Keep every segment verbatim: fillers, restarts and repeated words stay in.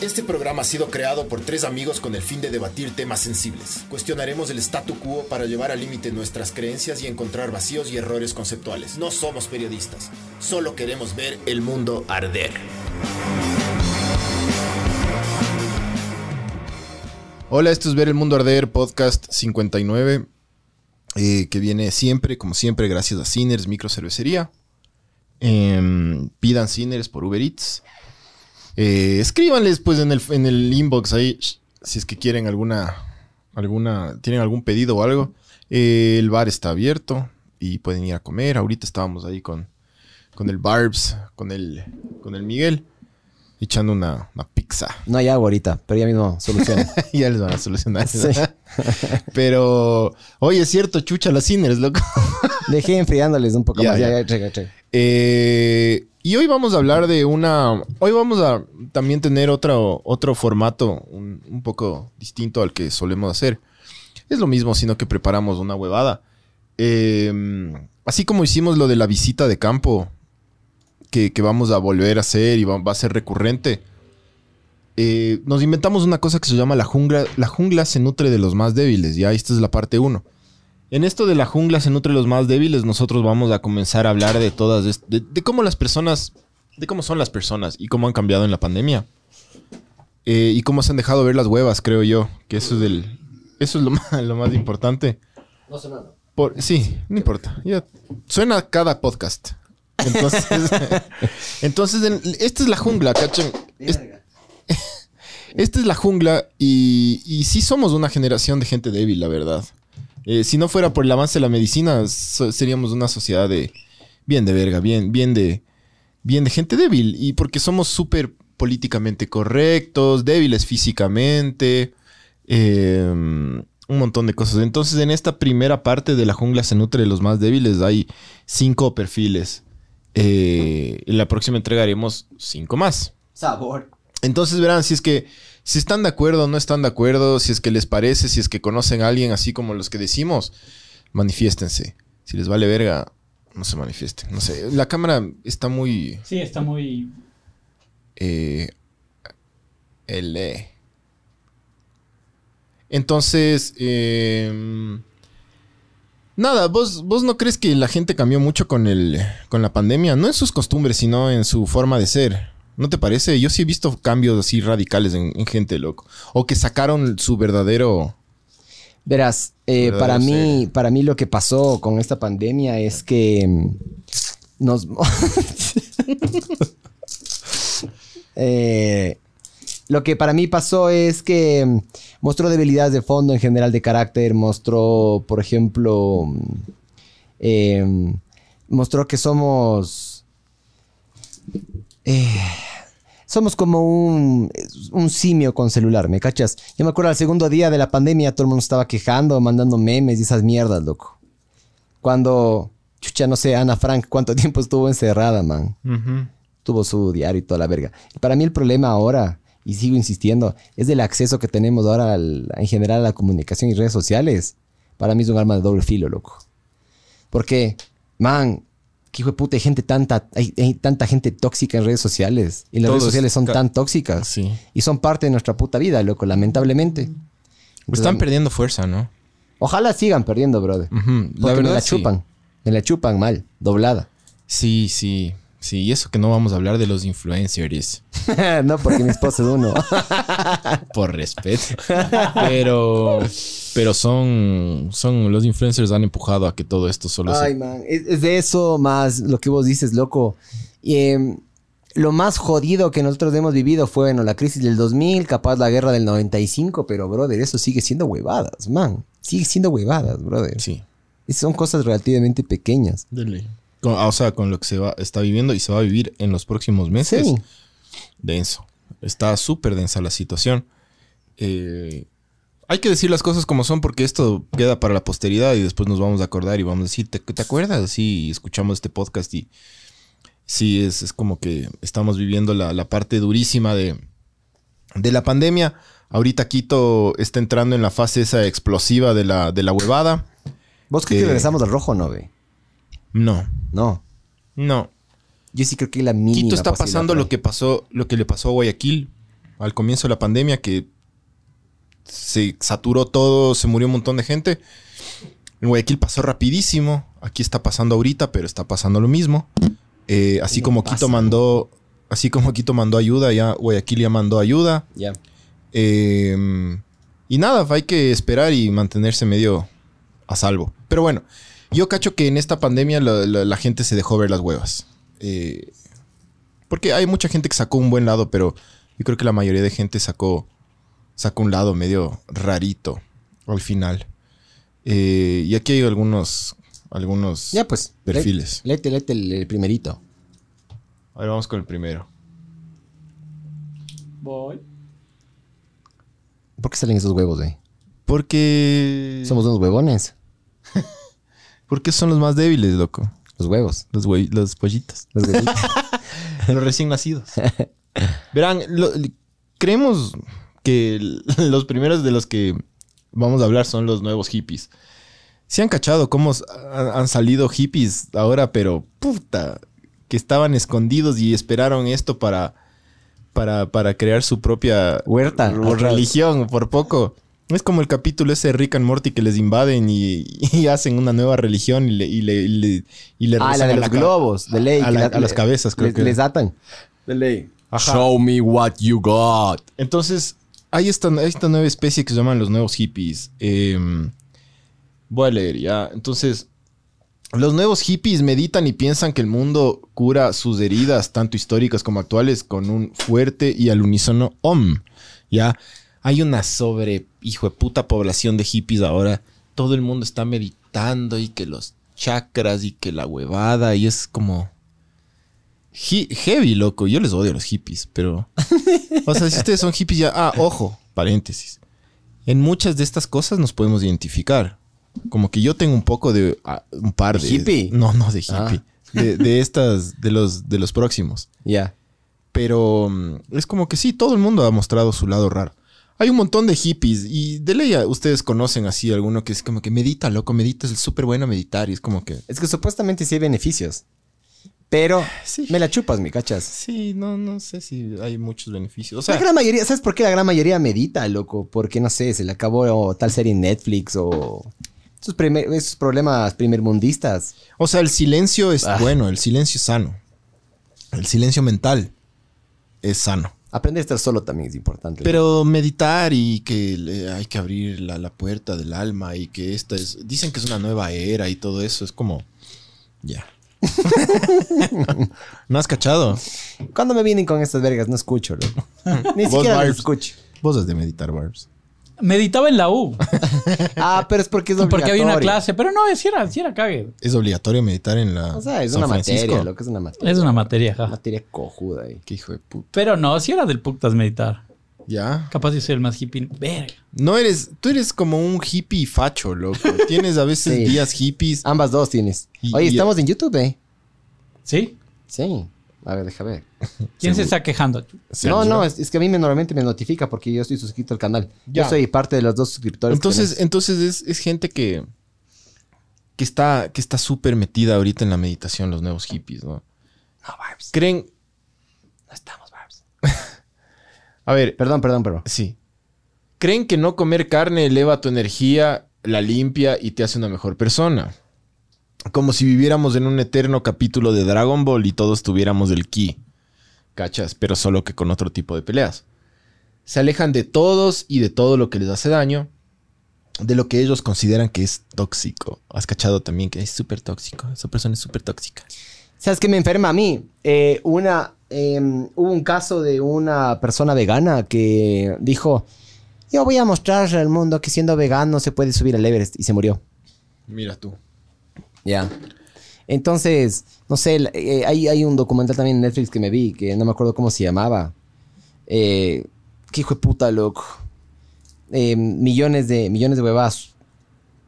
Este programa ha sido creado por tres amigos con el fin de debatir temas sensibles. Cuestionaremos el statu quo para llevar al límite nuestras creencias y encontrar vacíos y errores conceptuales. No somos periodistas, solo queremos ver el mundo arder. Hola, esto es Ver el Mundo Arder, podcast cincuenta y nueve, eh, que viene siempre, como siempre, gracias a CINERS, microcervecería. Eh, pidan CINERS por Uber Eats. Eh, escríbanles pues en el, en el inbox ahí si es que quieren alguna, alguna tienen algún pedido o algo. Eh, el bar está abierto y pueden ir a comer. Ahorita estábamos ahí con, con el Barbs, con el, con el Miguel, echando una, una pizza. No hay agua ahorita, pero ya mismo solucionan. Ya les van a solucionar. Sí. Pero, oye, es cierto, chucha, las Ciners, loco. Dejé enfriándoles un poco ya, más. Ya, ya, checa, checa. Eh... Y hoy vamos a hablar de una... Hoy vamos a también tener otro, otro formato un, un poco distinto al que solemos hacer. Es lo mismo, sino que preparamos una huevada. Eh, así como hicimos lo de la visita de campo, que, que vamos a volver a hacer y va, va a ser recurrente. Eh, nos inventamos una cosa que se llama la jungla. La jungla se nutre de los más débiles. Ya, esta es la parte uno. En esto de la jungla se nutre los más débiles, nosotros vamos a comenzar a hablar de todas, de, de cómo las personas, de cómo son las personas y cómo han cambiado en la pandemia. Eh, y cómo se han dejado ver las huevas, creo yo, que eso es, el, eso es lo, más, lo más importante. No sonando. Por, sí, no importa. Ya, suena cada podcast. Entonces, entonces en, esta es la jungla, ¿cachan? Es, esta es la jungla y, y sí somos una generación de gente débil, la verdad. Eh, si no fuera por el avance de la medicina, so- seríamos una sociedad de... Bien de verga, bien, bien, de, bien de gente débil. Y porque somos súper políticamente correctos, débiles físicamente, eh, un montón de cosas. Entonces, en esta primera parte de la jungla se nutre de los más débiles. Hay cinco perfiles. Eh, en la próxima entregaremos cinco más. Sabor. Entonces, verán, si es que... Si están de acuerdo o no están de acuerdo, si es que les parece, si es que conocen a alguien así como los que decimos, manifiéstense. Si les vale verga, no se manifiesten. No sé, la cámara está muy... Sí, está muy... Eh... L. Entonces, eh... Nada, ¿vos, vos no crees que la gente cambió mucho con el, con la pandemia? No en sus costumbres, sino en su forma de ser. ¿No te parece? Yo sí he visto cambios así radicales en, en gente, loco. O que sacaron su verdadero... Verás, eh, verdadero para mí, ser. Para mí lo que pasó con esta pandemia es que nos... eh, lo que para mí pasó es que mostró debilidades de fondo en general de carácter. Mostró, por ejemplo... Eh, mostró que somos... Eh... Somos como un, un simio con celular, ¿me cachas? Yo me acuerdo al segundo día de la pandemia todo el mundo estaba quejando, mandando memes y esas mierdas, loco. Cuando, chucha, no sé, Ana Frank, ¿cuánto tiempo estuvo encerrada, man? Uh-huh. Tuvo su diario y toda la verga. Y para mí el problema ahora, y sigo insistiendo, es del acceso que tenemos ahora al, en general a la comunicación y redes sociales. Para mí es un arma de doble filo, loco. Porque, man... Que hijo de puta, hay gente tanta, hay, hay tanta gente tóxica en redes sociales. Y las Todos redes sociales son ca- tan tóxicas. Sí. Y son parte de nuestra puta vida, loco, lamentablemente. Entonces, están perdiendo fuerza, ¿no? Ojalá sigan perdiendo, brother. Uh-huh. La verdad, me la chupan. Sí. Me la chupan mal, doblada. Sí, sí. Sí, y eso que no vamos a hablar de los influencers. No, porque mi esposo es uno. Por respeto. Pero pero son, son... Los influencers han empujado a que todo esto solo Ay, se... man. Es, es de eso más lo que vos dices, loco. Y, eh, lo más jodido que nosotros hemos vivido fue, bueno, la crisis del dos mil, capaz la guerra del noventa y cinco. Pero, brother, eso sigue siendo huevadas, man. Sigue siendo huevadas, brother. Sí. Y son cosas relativamente pequeñas. Dele. Con, o sea, con lo que se va, está viviendo y se va a vivir en los próximos meses. Sí. Denso. Está súper densa la situación. Eh, hay que decir las cosas como son porque esto queda para la posteridad y después nos vamos a acordar y vamos a decir, ¿te, te acuerdas? Sí, escuchamos este podcast y sí, es, es como que estamos viviendo la, la parte durísima de, de la pandemia. Ahorita Quito está entrando en la fase esa explosiva de la, de la huevada. ¿Vos crees eh, que regresamos al rojo o no, güey? No. No. No. Yo sí creo que la mínima. Quito está pasando lo que pasó, lo que le pasó a Guayaquil al comienzo de la pandemia, que se saturó todo, se murió un montón de gente. En Guayaquil pasó rapidísimo. Aquí está pasando ahorita, pero está pasando lo mismo. Eh, así como Quito mandó, así como Quito mandó ayuda, ya Guayaquil ya mandó ayuda. Ya. Yeah. Eh, y nada, hay que esperar y mantenerse medio a salvo. Pero bueno, yo cacho que en esta pandemia la, la, la gente se dejó ver las huevas. Eh, porque hay mucha gente que sacó un buen lado, pero yo creo que la mayoría de gente sacó, sacó un lado medio rarito al final. Eh, y aquí hay algunos, algunos ya, pues, perfiles. Léete, léete el, el primerito. A ver, vamos con el primero. Voy. ¿Por qué salen esos huevos, güey? Porque... somos unos huevones. Porque son los más débiles, loco. Los huevos. Los, hue los pollitos. Los huevitos. Los recién nacidos. Verán, lo, creemos que los primeros de los que vamos a hablar son los nuevos hippies. ¿Se han cachado cómo han salido hippies ahora? Pero puta, que estaban escondidos y esperaron esto para... Para, para crear su propia huerta o religión, por poco. Es como el capítulo ese de Rick and Morty que les invaden y, y hacen una nueva religión y le... Y le, y le, y le ah, la de los la, globos, de ley. A, la, a las cabezas, creo les, que. Les atan. De ley. Ajá. Show me what you got. Entonces, hay esta, hay esta nueva especie que se llaman los nuevos hippies. Eh, voy a leer ya. Entonces, los nuevos hippies meditan y piensan que el mundo cura sus heridas, tanto históricas como actuales, con un fuerte y al unísono om. Ya hay una sobre hijo de puta población de hippies ahora. Todo el mundo está meditando y que los chakras y que la huevada. Y es como He heavy, loco. Yo les odio a los hippies, pero... O sea, si ustedes son hippies ya... Ah, ojo, paréntesis. En muchas de estas cosas nos podemos identificar. Como que yo tengo un poco de... Uh, un par de... ¿Hippie? No, no, de hippie. Ah. De, de estas... De los, de los próximos. Ya. Yeah. Pero... Um, es como que sí, todo el mundo ha mostrado su lado raro. Hay un montón de hippies. Y de ley ustedes conocen así alguno que es como que medita, loco. Medita, es súper bueno meditar. Y es como que... Es que supuestamente sí hay beneficios. Pero... Sí. Me la chupas, ¿me cachas? Sí, no, no sé si hay muchos beneficios. O sea... La gran mayoría... ¿Sabes por qué la gran mayoría medita, loco? Porque, no sé, se le acabó o, tal serie en Netflix o... Esos, primer, esos problemas primermundistas. O sea, el silencio es ah. bueno, el silencio es sano. El silencio mental es sano. Aprender a estar solo también es importante. Pero ¿no? Meditar y que le, hay que abrir la, la puerta del alma y que esta es... Dicen que es una nueva era y todo eso. Es como... Ya. Yeah. ¿No has cachado? ¿Cuándo me vienen con estas vergas? No escucho, loco. Ni siquiera lo escucho. Vos has de meditar, Barbs. Meditaba en la U. Ah, pero es porque es obligatorio. Porque había una clase. Pero no, si era, si era cague. Es obligatorio meditar en la... O sea, es San una Francisco. materia, lo que es una materia. Es una materia, ja. Materia cojuda ahí. Qué hijo de puta. Pero no, si era del putas meditar. Ya. Capaz yo soy el más hippie. Verga. No eres... Tú eres como un hippie facho, loco. Tienes a veces sí. días hippies. Ambas dos tienes. Y, Oye, y estamos a... en YouTube, ¿eh? ¿Sí? Sí. A ver, déjame ver. ¿Quién se está quejando? No, no, es, es que a mí me, normalmente me notifica porque yo estoy suscrito al canal. Ya. Yo soy parte de los dos suscriptores. Entonces, entonces es, es gente que, que está que está súper metida ahorita en la meditación, los nuevos hippies, ¿no? No, Barbs. ¿Creen? No estamos, Barbs. A ver. Perdón, perdón, perdón. Sí. ¿Creen que no comer carne eleva tu energía, la limpia y te hace una mejor persona? Como si viviéramos en un eterno capítulo de Dragon Ball y todos tuviéramos el ki. ¿Cachas? Pero solo que con otro tipo de peleas. Se alejan de todos y de todo lo que les hace daño. De lo que ellos consideran que es tóxico. ¿Has cachado también que es súper tóxico? Esa persona es súper tóxica. ¿Sabes qué me enferma a mí? Eh, una, eh, hubo un caso de una persona vegana que dijo... Yo voy a mostrarle al mundo que siendo vegano se puede subir al Everest. Y se murió. Mira tú. Ya. Yeah. Entonces, no sé, eh, hay, hay un documental también en Netflix que me vi, que no me acuerdo cómo se llamaba. Eh, qué hijo de puta, loco. Eh, millones de millones de huevas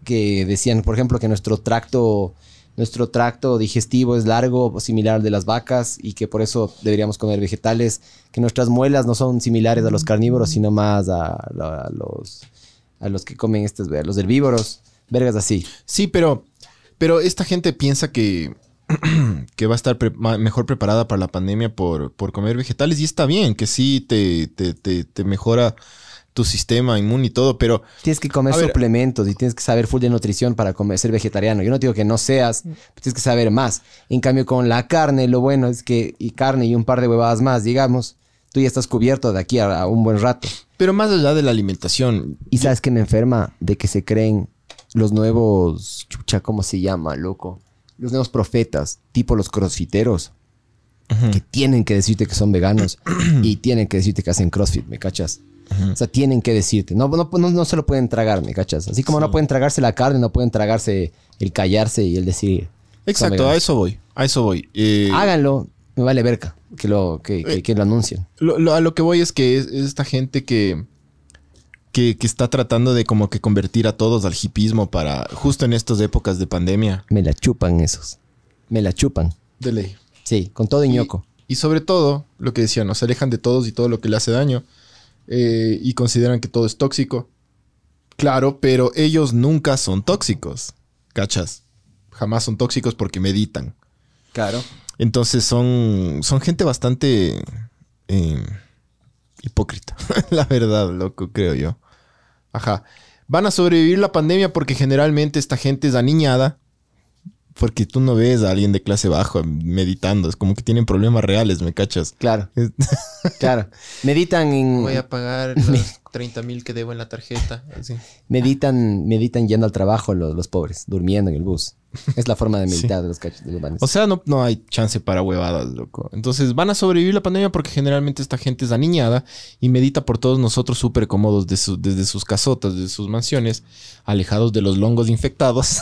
que decían, por ejemplo, que nuestro tracto, nuestro tracto digestivo es largo, similar al de las vacas, y que por eso deberíamos comer vegetales, que nuestras muelas no son similares a los carnívoros, sino más a, a, a los a los que comen estos, a los herbívoros, vergas así. Sí, pero... Pero esta gente piensa que, que va a estar pre mejor preparada para la pandemia por, por comer vegetales. Y está bien, que sí te, te, te, te mejora tu sistema inmune y todo, pero... Tienes que comer suplementos ver, y tienes que saber full de nutrición para comer, ser vegetariano. Yo no digo que no seas, tienes que saber más. En cambio, con la carne, lo bueno es que... Y carne y un par de huevadas más, digamos. Tú ya estás cubierto de aquí a, a un buen rato. Pero más allá de la alimentación... Y yo, ¿sabes qué me enferma? De que se creen los nuevos... Chucha, ¿cómo se llama, loco? Los nuevos profetas, tipo los crossfiteros. Uh-huh. Que tienen que decirte que son veganos. Y tienen que decirte que hacen crossfit, ¿me cachas? Uh-huh. O sea, tienen que decirte. No, no, no, no se lo pueden tragar, ¿me cachas? Así como sí. No pueden tragarse la carne, no pueden tragarse el callarse y el decir... Exacto, a eso voy. A eso voy. Eh, Háganlo. Me vale verga que lo, que, que, eh, que lo anuncien. Lo, lo, a lo que voy es que es, es esta gente que, que... Que está tratando de como que convertir a todos al hipismo para... Justo en estas épocas de pandemia. Me la chupan esos. Me la chupan. De ley. Sí, con todo ñoco. Y, y sobre todo, lo que decían, ¿no? Se alejan de todos y todo lo que le hace daño. Eh, y consideran que todo es tóxico. Claro, pero ellos nunca son tóxicos. ¿Cachas? Jamás son tóxicos porque meditan. Claro. Entonces son, son gente bastante eh, hipócrita. La verdad, loco, creo yo. Ajá. Van a sobrevivir la pandemia porque generalmente esta gente es aniñada. Porque tú no ves a alguien de clase baja meditando. Es como que tienen problemas reales, ¿me cachas? Claro. Claro. Meditan en... Voy a pagar los treinta mil que debo en la tarjeta. Sí. Meditan, meditan yendo al trabajo los, los pobres, durmiendo en el bus. Es la forma de meditar sí. de los cachos de los manes. O sea, no, no hay chance para huevadas, loco. Entonces, van a sobrevivir la pandemia porque generalmente esta gente es aniñada y medita por todos nosotros súper cómodos de su, desde sus casotas, desde sus mansiones, alejados de los longos infectados.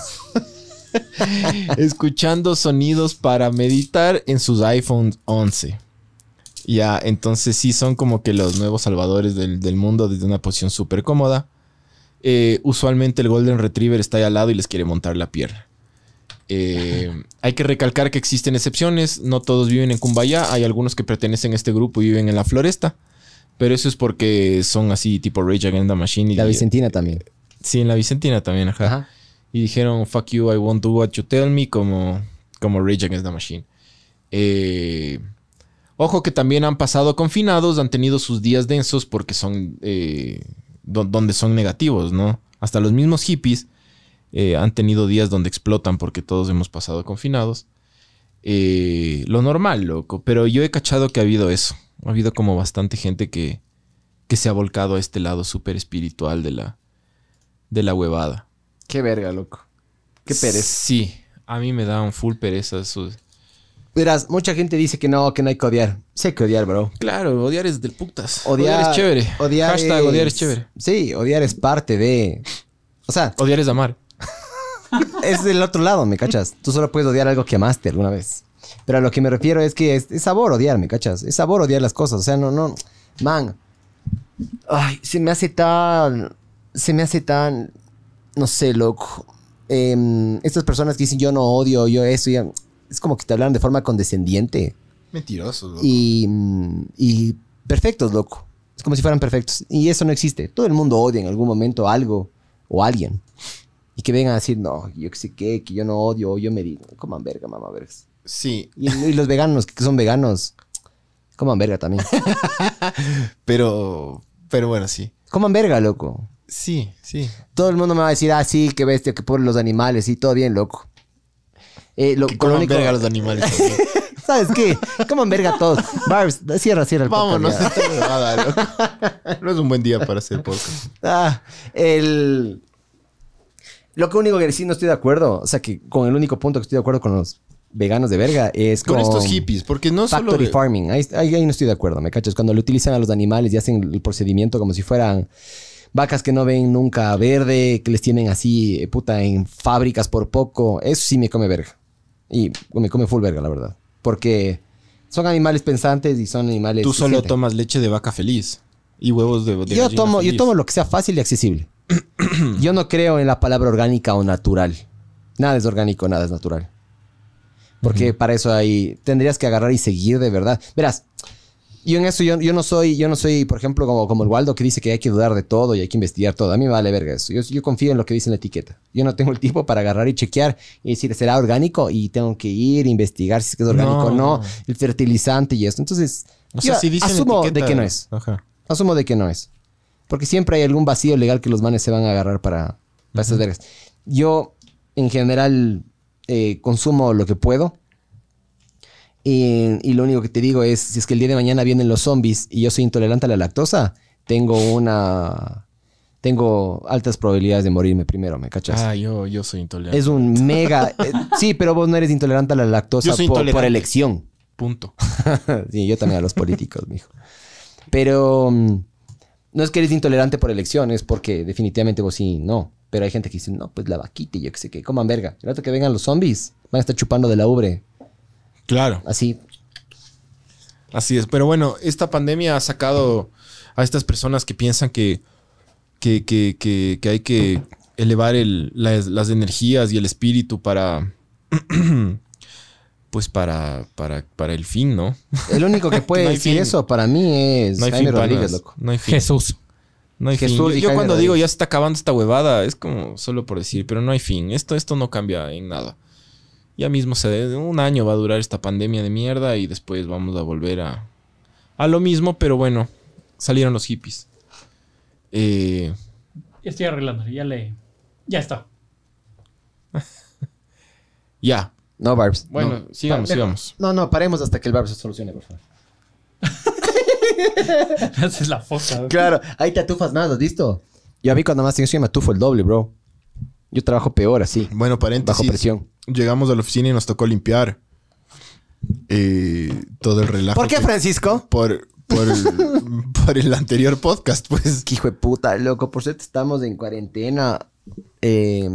Escuchando sonidos para meditar en sus iPhone once. Ya, entonces sí son como que los nuevos salvadores del, del mundo desde una posición súper cómoda. Eh, usualmente el Golden Retriever está ahí al lado y les quiere montar la pierna. Eh, hay que recalcar que existen excepciones. No todos viven en Cumbayá. Hay algunos que pertenecen a este grupo y viven en la floresta. Pero eso es porque son así tipo Rage Against the Machine. Y la Vicentina eh, también. Sí, en la Vicentina también, ajá. ajá. Y dijeron, fuck you, I won't do what you tell me, como, como Rage Against the Machine. Eh, ojo que también han pasado confinados, han tenido sus días densos porque son... Eh, do donde son negativos, ¿no? Hasta los mismos hippies eh, han tenido días donde explotan porque todos hemos pasado confinados. Eh, lo normal, loco. Pero yo he cachado que ha habido eso. Ha habido como bastante gente que, que se ha volcado a este lado súper espiritual de la, de la huevada. Qué verga, loco. Qué pereza. Sí, a mí me da un full pereza eso. Verás, mucha gente dice que no, que no hay que odiar. Sí hay que odiar, bro. Claro, odiar es del putas. Odiar, odiar es chévere. Odiar Hashtag es... odiar es chévere. Sí, odiar es parte de... O sea... Odiar es amar. Es del otro lado, ¿me cachas? Tú solo puedes odiar algo que amaste alguna vez. Pero a lo que me refiero es que es, es sabor odiar, ¿me cachas? Es sabor odiar las cosas. O sea, no, no... Man. Ay, se me hace tan... Se me hace tan... No sé, loco. Eh, estas personas que dicen yo no odio, yo eso, ya, es como que te hablan de forma condescendiente. Mentirosos, loco. Y, y perfectos, loco. Es como si fueran perfectos. Y eso no existe. Todo el mundo odia en algún momento algo o alguien. Y que vengan a decir, no, yo que sé qué, que yo no odio, yo me digo, coman verga, mamá vergas. Sí. Y, y los veganos, que son veganos, coman verga también. pero, pero bueno, sí. Coman verga, loco. Sí, sí. Todo el mundo me va a decir, ah, sí, qué bestia, qué pobres los animales. Sí, todo bien, loco. Eh, lo, que coman único... verga los animales. ¿Sabes qué? Coman verga todos. Barbs, cierra, cierra el podcast. Vámonos, esto me va a dar, loco. No es un buen día para hacer podcast. Ah, el... Lo que único que sí no estoy de acuerdo, o sea, que con el único punto que estoy de acuerdo con los veganos de verga es con... Con estos hippies, porque no solo... Factory farming. Ahí, ahí, ahí no estoy de acuerdo, ¿me cachas? Cuando le utilizan a los animales y hacen el procedimiento como si fueran... Vacas que no ven nunca verde, que les tienen así, puta, en fábricas por poco. Eso sí me come verga. Y me come full verga, la verdad. Porque son animales pensantes y son animales... Tú solo tomas leche de vaca feliz y huevos de, de yo tomo feliz. Yo tomo lo que sea fácil y accesible. Yo no creo en la palabra orgánica o natural. Nada es orgánico, nada es natural. Porque uh-huh. para eso ahí tendrías que agarrar y seguir de verdad. Verás, Yo en eso, yo, yo no soy, yo no soy, por ejemplo, como, como el Waldo que dice que hay que dudar de todo y hay que investigar todo. A mí me vale verga eso. Yo, yo confío en lo que dice en la etiqueta. Yo no tengo el tiempo para agarrar y chequear y decir, ¿será orgánico? Y tengo que ir a investigar si es que es orgánico o no, no, el fertilizante y esto. Entonces, o sea, yo si dicen asumo etiqueta, de que no es. Ajá. Asumo de que no es. Porque siempre hay algún vacío legal que los manes se van a agarrar para, para uh-huh. esas vergas. Yo, en general, eh, consumo lo que puedo. Y, y lo único que te digo es, si es que el día de mañana vienen los zombies y yo soy intolerante a la lactosa, tengo una... Tengo altas probabilidades de morirme primero, ¿me cachas? Ah, yo, yo soy intolerante. Es un mega... eh, sí, pero vos no eres intolerante a la lactosa por, por elección. Punto. Sí, yo también a los políticos, mijo. Pero um, no es que eres intolerante por elección, es porque definitivamente vos sí, no. Pero hay gente que dice, no, pues la vaquita y yo qué sé qué, coman verga. El rato que vengan los zombies, van a estar chupando de la ubre. Claro. Así. Así es. Pero bueno, esta pandemia ha sacado a estas personas que piensan que, que, que, que, que hay que elevar el, las, las energías y el espíritu para... pues para, para, para el fin, ¿no? El único que puede que no decir fin. Eso para mí es no hay Jaime fin, Rodríguez, loco. No hay fin. Jesús. No hay Jesús fin. Yo, yo cuando Rodríguez. Digo ya se está acabando esta huevada, es como solo por decir, pero no hay fin. Esto, esto no cambia en nada. Ya mismo se, un año va a durar esta pandemia de mierda y después vamos a volver a, a lo mismo, pero bueno, salieron los hippies. Eh, ya estoy arreglando, ya le... Ya está. Ya. No, Barbs. Bueno, no. sigamos, pa sigamos. No, no, paremos hasta que el Barbs se solucione, por favor. Haces la fosa. Claro, ahí te atufas más, ¿listo? Yo a mí cuando más tengo yo me atufo el doble, bro. Yo trabajo peor así. Bueno, paréntesis. Bajo presión. Llegamos a la oficina y nos tocó limpiar eh, todo el relajo. ¿Por qué, que, Francisco? Por, por, el, por el anterior podcast, pues. Qué hijo de puta, loco. Por cierto, estamos en cuarentena. Eh,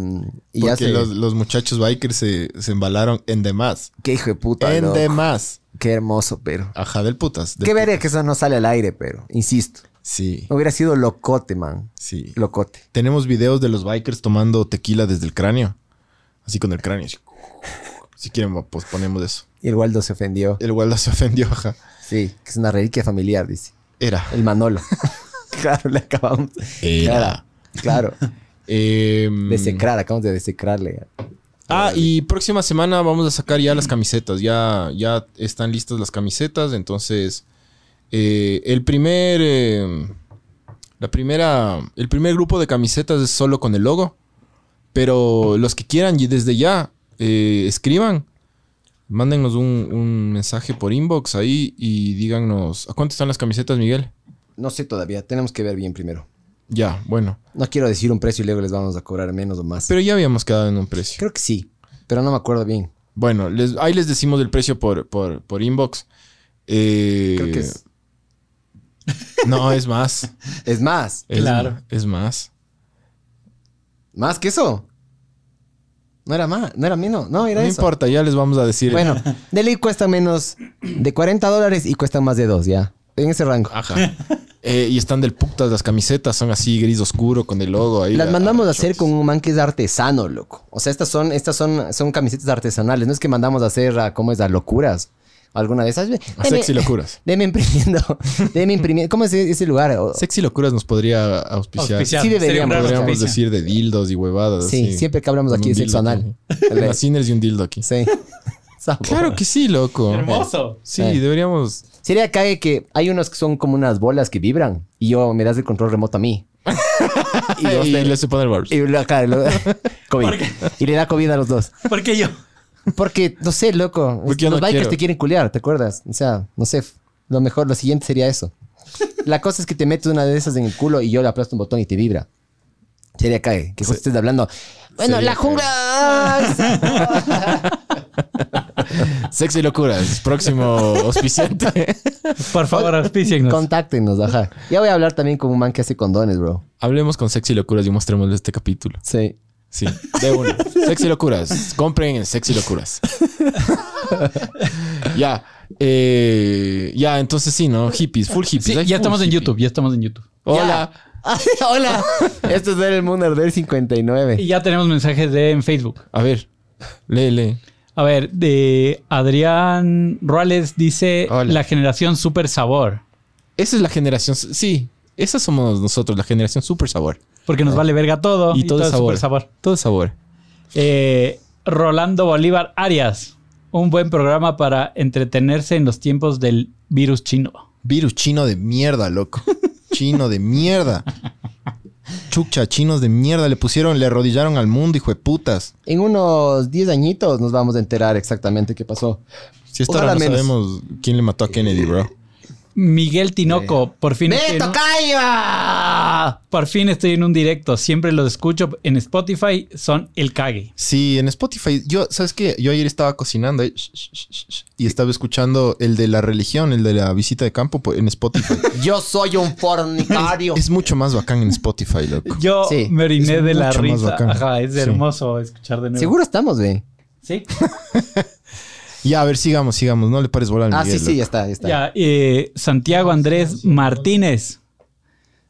y Porque ya se... los, los muchachos bikers se, se embalaron en demás. Qué hijo de puta, En loco. demás. Qué hermoso, pero. Ajá, del putas. Del Qué veré que eso no sale al aire, pero. Insisto. Sí. Hubiera sido locote, man. Sí. Locote. Tenemos videos de los bikers tomando tequila desde el cráneo. Así con el cráneo. Así. Si quieren, pues ponemos eso. Y el Waldo se ofendió. El Waldo se ofendió, ajá. Sí, que es una reliquia familiar, dice. Era. El Manolo. Claro, le acabamos. Era. Claro. Claro. eh, Desecrar, acabamos de desecrarle. Ah, y próxima semana vamos a sacar ya las camisetas. Ya, ya están listas las camisetas, entonces... Eh, el primer eh, la primera el primer grupo de camisetas es solo con el logo, pero los que quieran y desde ya eh, escriban, mándenos un, un mensaje por inbox ahí y díganos, ¿a cuánto están las camisetas, Miguel? No sé todavía, tenemos que ver bien primero. Ya, bueno, no quiero decir un precio y luego les vamos a cobrar menos o más, pero ya habíamos quedado en un precio, creo que sí, pero no me acuerdo bien. Bueno, les, ahí les decimos el precio por, por, por inbox. eh, creo que es No, es más. Es más. Es, claro. Es más. ¿Más que eso? No era más, no era menos, no era no eso. No importa, ya les vamos a decir. Bueno, de ley cuesta menos de cuarenta dólares y cuesta más de dos, ya. En ese rango. Ajá. eh, y están del putas, las camisetas son así gris oscuro con el logo ahí. Las a, mandamos a, a hacer con un man que es artesano, loco. O sea, estas son, estas son, son camisetas artesanales. No es que mandamos a hacer a, ¿cómo es? A locuras. Alguna de esas. Deme, Sexy Locuras. Deme imprimiendo. Deme imprimiendo. ¿Cómo es ese lugar? Sexy Locuras nos podría auspiciar. Auspiciar. Sí, deberíamos. Podríamos decir de dildos y huevadas. Sí, sí. Siempre que hablamos aquí de sexo anal. La CINERS y un dildo aquí. Sí. Claro que sí, loco. Hermoso. Sí, sí, deberíamos. Sería cague que hay unos que son como unas bolas que vibran y yo me das el control remoto a mí. Y, y, y le se pone el barbs. Y, y le da COVID a los dos. ¿Por qué yo? Porque, no sé, loco. Porque los no bikers quiero. Te quieren culear, ¿te acuerdas? O sea, no sé. Lo mejor, lo siguiente sería eso. La cosa es que te metes una de esas en el culo y yo le aplasto un botón y te vibra. Sería cae. Que vos estés hablando. Bueno, sería la jungla. Sexy Locuras. Próximo auspiciante. Por favor, auspicienos. Contáctenos, ajá. Ya voy a hablar también con un man que hace condones, bro. Hablemos con Sexy Locuras y mostremos este capítulo. Sí. Sí, de uno. Sexy Locuras. Compren en Sexy Locuras. Ya. Eh, ya, entonces sí, ¿no? Hippies, full hippies. Sí, ya full estamos hippie. En YouTube, ya estamos en YouTube. Hola. Hola. Esto es Ver el Mundo Arder cincuenta y nueve. Y ya tenemos mensajes de en Facebook. A ver, lee, lee. A ver, de Adrián Ruales dice: hola. La generación super sabor. Esa es la generación, sí. Esa somos nosotros, la generación super sabor. Porque nos vale verga todo. Y, y todo, todo es sabor. Super sabor. Todo es sabor. Eh, Rolando Bolívar Arias. Un buen programa para entretenerse en los tiempos del virus chino. Virus chino de mierda, loco. Chino de mierda. Chucha, chinos de mierda. Le pusieron, le arrodillaron al mundo, hijo de putas. En unos diez añitos nos vamos a enterar exactamente qué pasó. Si esta hora no sabemos quién le mató a Kennedy, bro. Miguel Tinoco, yeah. por fin... ¡Beto, calla! Por fin estoy en un directo. Siempre los escucho en Spotify. Son el cague. Sí, en Spotify. Yo, ¿sabes qué? Yo ayer estaba cocinando y, y estaba escuchando el de la religión, el de la visita de campo en Spotify. Yo soy un fornicario. Es, es mucho más bacán en Spotify, loco. Yo sí. me oriné de la risa. Ajá, es hermoso sí. escuchar de nuevo. Seguro estamos, güey. Sí. Ya, a ver, sigamos, sigamos. No le pares volar a Miguel. Ah, sí, sí, ya está, ya está. Ya, eh, Santiago Andrés Martínez.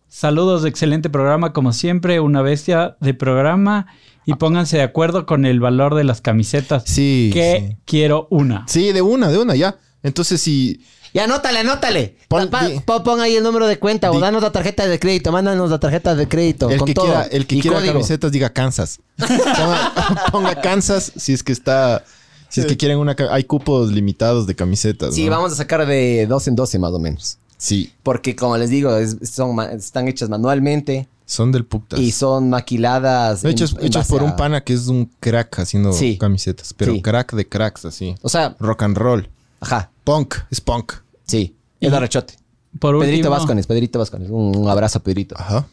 Saludos, excelente programa, como siempre. Una bestia de programa. Y pónganse de acuerdo con el valor de las camisetas. Sí, que sí. quiero una. Sí, de una, de una, ya. Entonces, si... Ya, anótale, anótale. Pon, pa, di, pa, pon ahí el número de cuenta di, o danos la tarjeta de crédito. Mándanos la tarjeta de crédito. El con que todo. quiera, el que quiera camisetas, diga Kansas. Ponga, ponga Kansas si es que está... Si es que quieren una... Hay cupos limitados de camisetas, Sí, ¿no? vamos a sacar de doce en doce más o menos. Sí. Porque como les digo, es, son, están hechas manualmente. Son del putas. Y son maquiladas. No, hechas, en, hechas en por a... un pana que es un crack haciendo sí. camisetas. Pero sí. crack de cracks, así. O sea... Rock and roll. Ajá. Punk. Es punk. Sí. Es arrechote. Por último... Pedrito Vázquez. Pedrito Vázquez. Un, un abrazo a Pedrito. Ajá.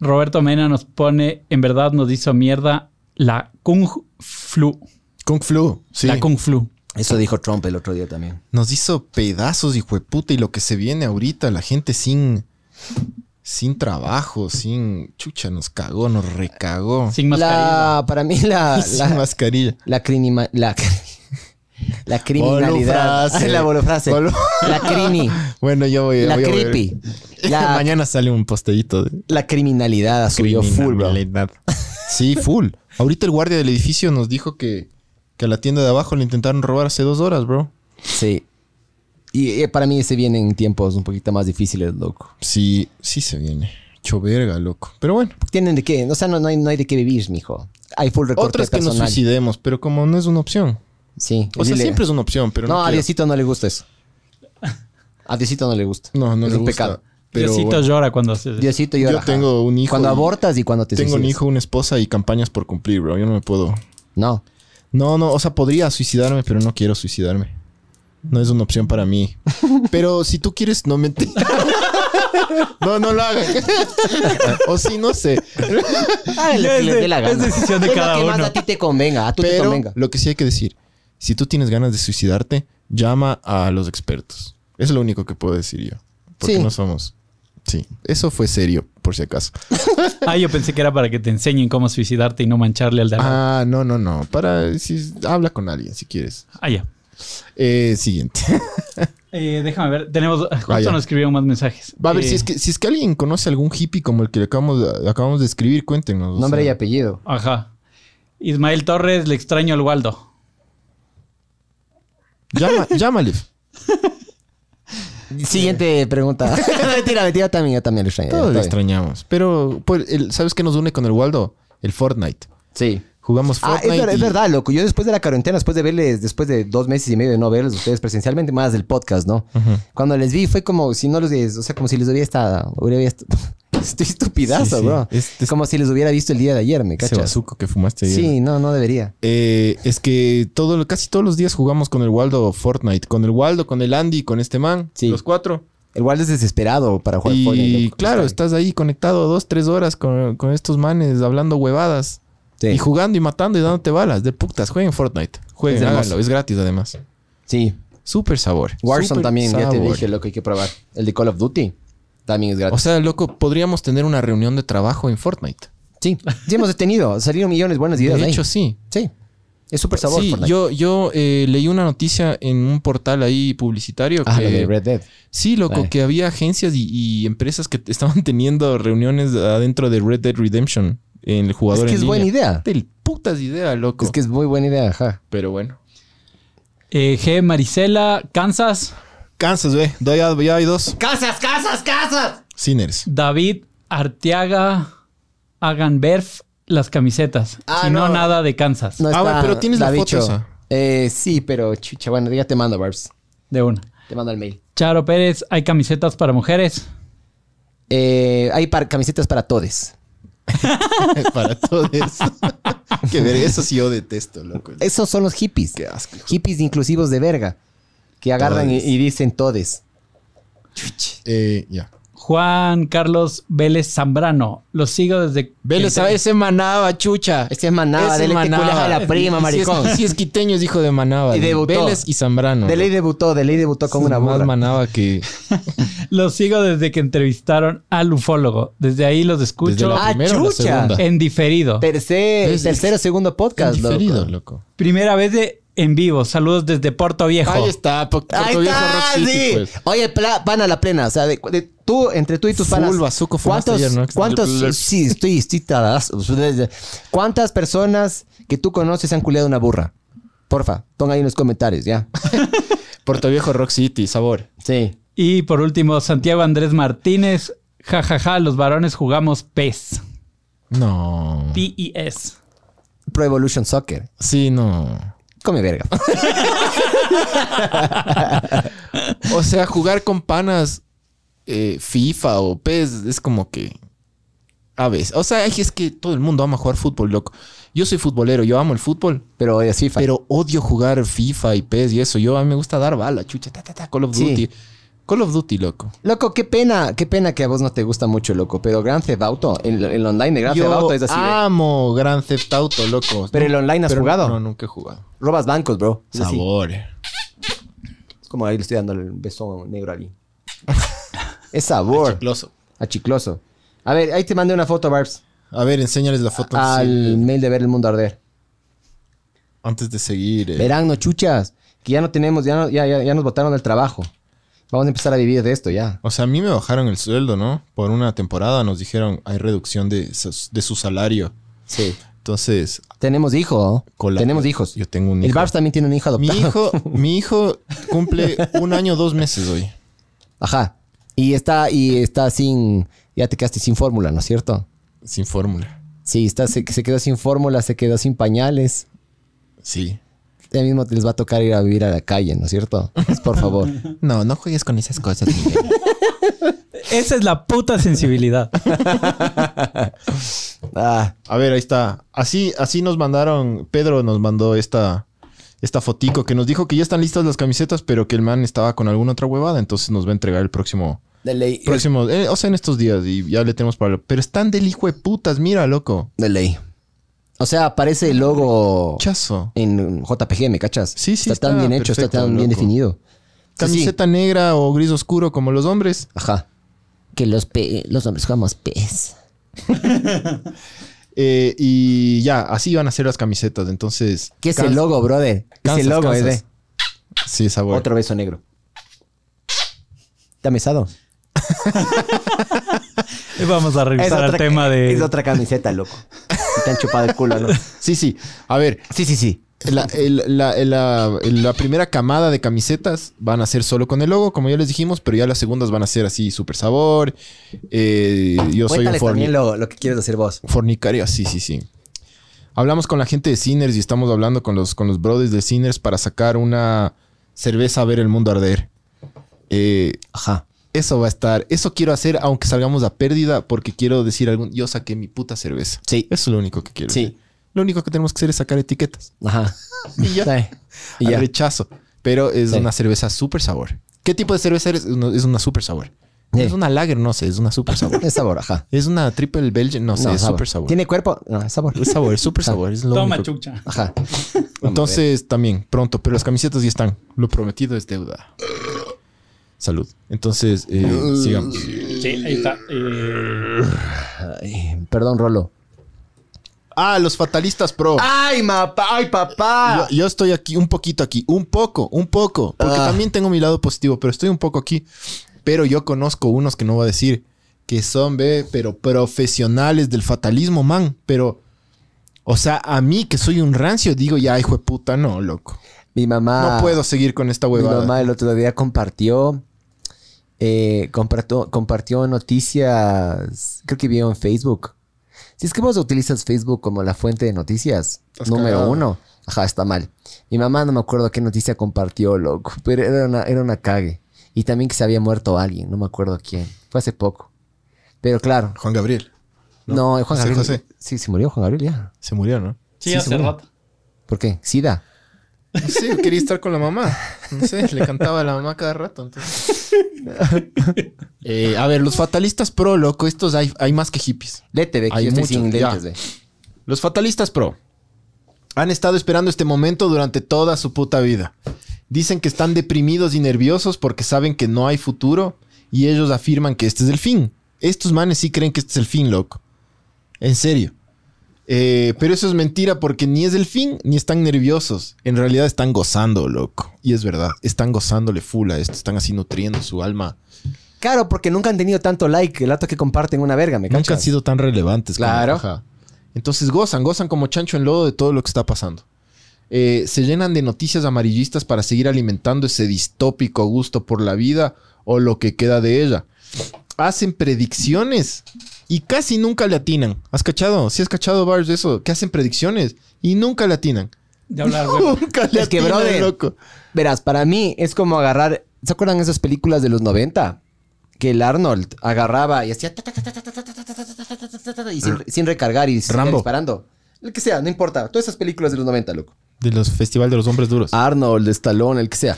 Roberto Mena nos pone... En verdad nos hizo mierda la Kung Flu. Kung Flu, sí. La Kung Flu. Eso dijo Trump el otro día también. Nos hizo pedazos, hijo de puta. Y lo que se viene ahorita, la gente sin... Sin trabajo, sin... Chucha, nos cagó, nos recagó. Sin mascarilla. La, para mí la... Sin la, mascarilla. La crinima, la, la criminalidad. Bolufrase. Ay, la bolufrase. Bolu... La crini. Bueno, yo voy, la voy a ver. La creepy. Mañana sale un postedito. De... La criminalidad subió full, bro. Sí, full. Ahorita el guardia del edificio nos dijo que... Que a la tienda de abajo le intentaron robar hace dos horas, bro. Sí. Y eh, para mí se vienen tiempos un poquito más difíciles, loco. Sí, sí se viene. Choverga, loco. Pero bueno. Tienen de qué. O sea, no, no, hay, no hay de qué vivir, mijo. Hay full recorte personal. Otras que nos suicidemos, pero como no es una opción. Sí. O sea, siempre es una opción, pero no No, a Diosito no le gusta eso. A Diosito no le gusta. No, no le gusta. Es un pecado. Pero Diosito bueno. llora cuando se... Diosito llora. Yo tengo un hijo. Cuando abortas y cuando te suicidas. Tengo un hijo, una esposa y campañas por cumplir, bro. Yo no me puedo... No. No, no, o sea, podría suicidarme, pero no quiero suicidarme. No es una opción para mí. Pero si tú quieres, no me... No, no lo hagan. O si, no sé. Ah, lo que les dé la gana. Es decisión de cada uno. Lo que más a ti te convenga, a tú te convenga. Lo que sí hay que decir, si tú tienes ganas de suicidarte, llama a los expertos. Es lo único que puedo decir yo. Porque no somos... Sí, eso fue serio, por si acaso. Ah, yo pensé que era para que te enseñen cómo suicidarte y no mancharle al daño. Ah, no, no, no. Para, si, habla con alguien si quieres. Ah, ya. Eh, siguiente. Eh, déjame ver. Tenemos, justo ah, nos escribieron más mensajes. Va a eh, ver, si es, que, si es que alguien conoce algún hippie como el que le acabamos, acabamos de escribir, cuéntenos. Nombre o sea. y apellido. Ajá. Ismael Torres, le extraño al Waldo. Llama, llámale. Siguiente pregunta. Mentira, mentira, también, yo también lo extraño. Todos lo extrañamos. Pero, pues, el, ¿sabes qué nos une con el Waldo? El Fortnite. Sí. Jugamos Fortnite. Ah, es, ver, y... es verdad, loco. Yo después de la cuarentena, después de verles, después de dos meses y medio de no verles ustedes presencialmente, más del podcast, ¿no? Uh-huh. Cuando les vi fue como si no los... O sea, como si les hubiera estado... Hubiera est... Estoy estupidazo, sí, sí. bro. Es, es... Como si les hubiera visto el día de ayer, ¿me cachas? Ese bazuco que fumaste ayer. Sí, no, no debería. Eh, es que todo, casi todos los días jugamos con el Waldo Fortnite. Con el Waldo, con el Andy, con este man. Sí. Los cuatro. El Waldo es desesperado para jugar y, Fortnite. Y claro, estás ahí conectado dos, tres horas con, con estos manes hablando huevadas. Sí. Y jugando y matando y dándote balas. De putas, jueguen Fortnite. Jueguen, es háganlo. Es gratis, además. Sí. Súper sabor. Warzone también, sabor. Ya te dije, loco, hay que probar. El de Call of Duty también es gratis. O sea, loco, podríamos tener una reunión de trabajo en Fortnite. Sí. Sí, hemos tenido. Salieron millones de buenas ideas de ahí. De hecho, sí. Sí. Es súper sabor. Sí, Fortnite. Yo, yo eh, leí una noticia en un portal ahí publicitario. Ah, que, lo de Red Dead. Sí, loco, vale. que había agencias y, y empresas que estaban teniendo reuniones adentro de Red Dead Redemption. En el jugador en línea. Es que es buena idea. Del putas idea, loco. Es que es muy buena idea, ajá. Pero bueno. Eh, G. Marisela, Kansas. Kansas, güey. Ya, ya hay dos. ¡Casas, casas, casas! CINERS. David Arteaga, hagan Berf las camisetas. Ah, si no, no, nada de Kansas. No está, ah, bueno, pero tienes la, la foto esa. Eh, sí, pero chucha, bueno, ya te mando, Barbs. De una. Te mando el mail. Charo Pérez, ¿hay camisetas para mujeres? Eh, hay par camisetas para todes. Para todes. Que verga, eso sí yo detesto, loco. Esos son los hippies. Qué asco. Hippies inclusivos de verga. Que agarran y, y dicen todes. Eh, ya. Juan Carlos Vélez Zambrano. Lo sigo desde... Vélez, a ese Manaba, chucha. Este es Manaba. Dele que culeja a la prima, maricón. Sí, es, sí es quiteño, es hijo de Manaba. Y debutó. Vélez y Zambrano. De ley debutó, de ley debutó con una burra. Más Manaba que... Lo sigo desde que entrevistaron al ufólogo. Desde ahí los escucho. Ah, chucha. En diferido. Tercer, desde, tercero, segundo podcast, en diferido, loco. loco. Primera vez de... En vivo, saludos desde Portoviejo. Ahí está, Portoviejo. Sí. Pues. Oye, van a la plena. O sea, de, de, tú, entre tú y tus panas. ¿Cuántos, ayer, ¿no? cuántos sí, estoy, estoy ¿Cuántas personas que tú conoces han culeado una burra? Porfa, pongan ahí en los comentarios, ya. Portoviejo Rock City, sabor. Sí. Y por último, Santiago Andrés Martínez. Ja, ja, ja, los varones jugamos P E S. No. P E S. Pro Evolution Soccer. Sí, no. Come verga. O sea, jugar con panas eh, FIFA o P E S es como que... A veces. O sea, es que todo el mundo ama jugar fútbol, loco. Yo soy futbolero, yo amo el fútbol. Pero odias FIFA. Pero odio jugar FIFA y P E S y eso. Yo a mí me gusta dar bala, chucha, ta, ta, ta, Call of Duty. Sí. Call of Duty, loco. Loco, qué pena, qué pena que a vos no te gusta mucho, loco. Pero Grand Theft Auto, el, el online de Grand Theft Auto es así. Yo amo de... Grand Theft Auto, loco. Pero el online has Pero jugado. No, nunca he jugado. Robas bancos, bro. Es sabor. Así. Es como ahí le estoy dando el beso negro allí. Es sabor. Achicloso. Achicloso. A ver, ahí te mandé una foto, Barbs. A ver, enséñales la foto. A, al sí. mail de Ver el Mundo Arder. Antes de seguir. Eh. Verán, no chuchas. Que ya no tenemos, ya, no, ya, ya, ya nos botaron del trabajo. Vamos a empezar a vivir de esto ya. O sea, a mí me bajaron el sueldo, ¿no? Por una temporada nos dijeron hay reducción de, de su salario. Sí. Entonces... Tenemos hijo. La, Tenemos hijos. Yo tengo un hijo. El Barbs también tiene un hijo adoptado. Mi hijo, mi hijo cumple un año, dos meses hoy. Ajá. Y está, y está sin... Ya te quedaste sin fórmula, ¿no es cierto? Sin fórmula. Sí, está, se, se quedó sin fórmula, se quedó sin pañales. Sí. Ya mismo les va a tocar ir a vivir a la calle, ¿no es cierto? Pues, por favor. No, no juegues con esas cosas, Miguel. Esa es la puta sensibilidad. Ah. A ver, ahí está. Así, así nos mandaron... Pedro nos mandó esta, esta fotico que nos dijo que ya están listas las camisetas, pero que el man estaba con alguna otra huevada. Entonces nos va a entregar el próximo... De ley. Próximo, eh, o sea, en estos días. Y ya le tenemos para... Pero están del hijo de putas. Mira, loco. De ley. O sea, aparece el logo Chazo. en J P G, ¿me cachas? Sí, sí. Está tan está bien hecho, perfecto, está tan loco. bien definido. Camiseta sí, sí. negra o gris oscuro como los hombres. Ajá. Que los, pe los hombres jugamos pez. eh, y ya, así van a ser las camisetas, entonces... ¿Qué es el logo, brother? ¿Qué Kansas, es el logo, bebé? Sí, sabor. Otro beso negro. ¿Está mesado? Vamos a revisar el tema de... Es otra camiseta, loco. Te han chupado el culo, ¿no? Sí, sí. A ver. Sí, sí, sí. La, la, la, la, la primera camada de camisetas van a ser solo con el logo, como ya les dijimos, pero ya las segundas van a ser así, súper sabor. Eh, yo Cuéntales soy un también lo, lo que quieres hacer vos. Fornicario, sí, sí, sí. Hablamos con la gente de CINERS y estamos hablando con los, con los brothers de CINERS para sacar una cerveza a Ver el Mundo Arder. Eh, Ajá. Eso va a estar. Eso quiero hacer, aunque salgamos a pérdida, porque quiero decir algún... Yo saqué mi puta cerveza. Sí. Eso es lo único que quiero. Sí. Hacer. Lo único que tenemos que hacer es sacar etiquetas. Ajá. Y ya. Sí. Y ya. Al rechazo. Pero es sí. una cerveza súper sabor. ¿Qué tipo de cerveza eres? Es una súper sabor. Sí. Es una lager, no sé. Es una súper sabor. Es sabor, ajá. Es una triple belgian, no sé. No, es súper sabor. ¿Tiene cuerpo? No, es sabor. Es sabor, es súper sabor. Es lo Toma único. chucha. Ajá. Entonces, también, pronto. Pero las camisetas ya están. Lo prometido es deuda. Salud. Entonces, eh, sigamos. Sí, ahí está. Eh... Ay, perdón, Rolo. Ah, los fatalistas pro. ¡Ay, mapa! ¡Ay, papá! Yo, yo estoy aquí, un poquito aquí. Un poco, un poco. Porque ah. también tengo mi lado positivo, pero estoy un poco aquí. Pero yo conozco unos que no voy a decir que son, ve, pero profesionales del fatalismo, man. Pero, o sea, a mí que soy un rancio, digo, ya, hijo de puta, no, loco. Mi mamá... No puedo seguir con esta huevada. Mi mamá el otro día compartió... Eh, compartió, compartió noticias... Creo que vio en Facebook. Si es que vos utilizas Facebook como la fuente de noticias... Número cagado. uno. Ajá, está mal. Mi mamá no me acuerdo qué noticia compartió, loco. Pero era una, era una cague. Y también que se había muerto alguien. No me acuerdo quién. Fue hace poco. Pero claro... Juan Gabriel. No, no Juan José, Gabriel... José. Sí, se murió Juan Gabriel ya. Se murió, ¿no? Sí, sí hace rato. ¿Por qué? ¿Sida? No sé, quería estar con la mamá. No sé, le cantaba a la mamá cada rato. Entonces. eh, a ver, los fatalistas pro, loco. Estos hay, hay más que hippies. Lete, ve, que yo estoy sin lentes, ve. Los fatalistas pro han estado esperando este momento durante toda su puta vida. Dicen que están deprimidos y nerviosos porque saben que no hay futuro y ellos afirman que este es el fin. Estos manes sí creen que este es el fin, loco. En serio. Eh, pero eso es mentira porque ni es el fin ni están nerviosos. En realidad están gozando, loco. Y es verdad, están gozándole full a esto. Están así nutriendo su alma. Claro, porque nunca han tenido tanto like. El dato que comparten una verga, ¿me cachas? Nunca han sido tan relevantes. Claro. Como, entonces gozan, gozan como chancho en lodo de todo lo que está pasando. Eh, se llenan de noticias amarillistas para seguir alimentando ese distópico gusto por la vida o lo que queda de ella. Hacen predicciones... Y casi nunca le atinan. ¿Has cachado? ¿Sí has cachado, Bars, de eso? Que hacen predicciones y nunca le atinan. De hablar, nunca le es atinan, que, brother, loco. Verás, para mí es como agarrar... ¿Se acuerdan esas películas de los noventa? Que el Arnold agarraba y hacía... Y sin, sin recargar y se iba disparando. El que sea, no importa. Todas esas películas de los noventa, loco. De los Festival de los Hombres Duros. Arnold, Stallone, el que sea.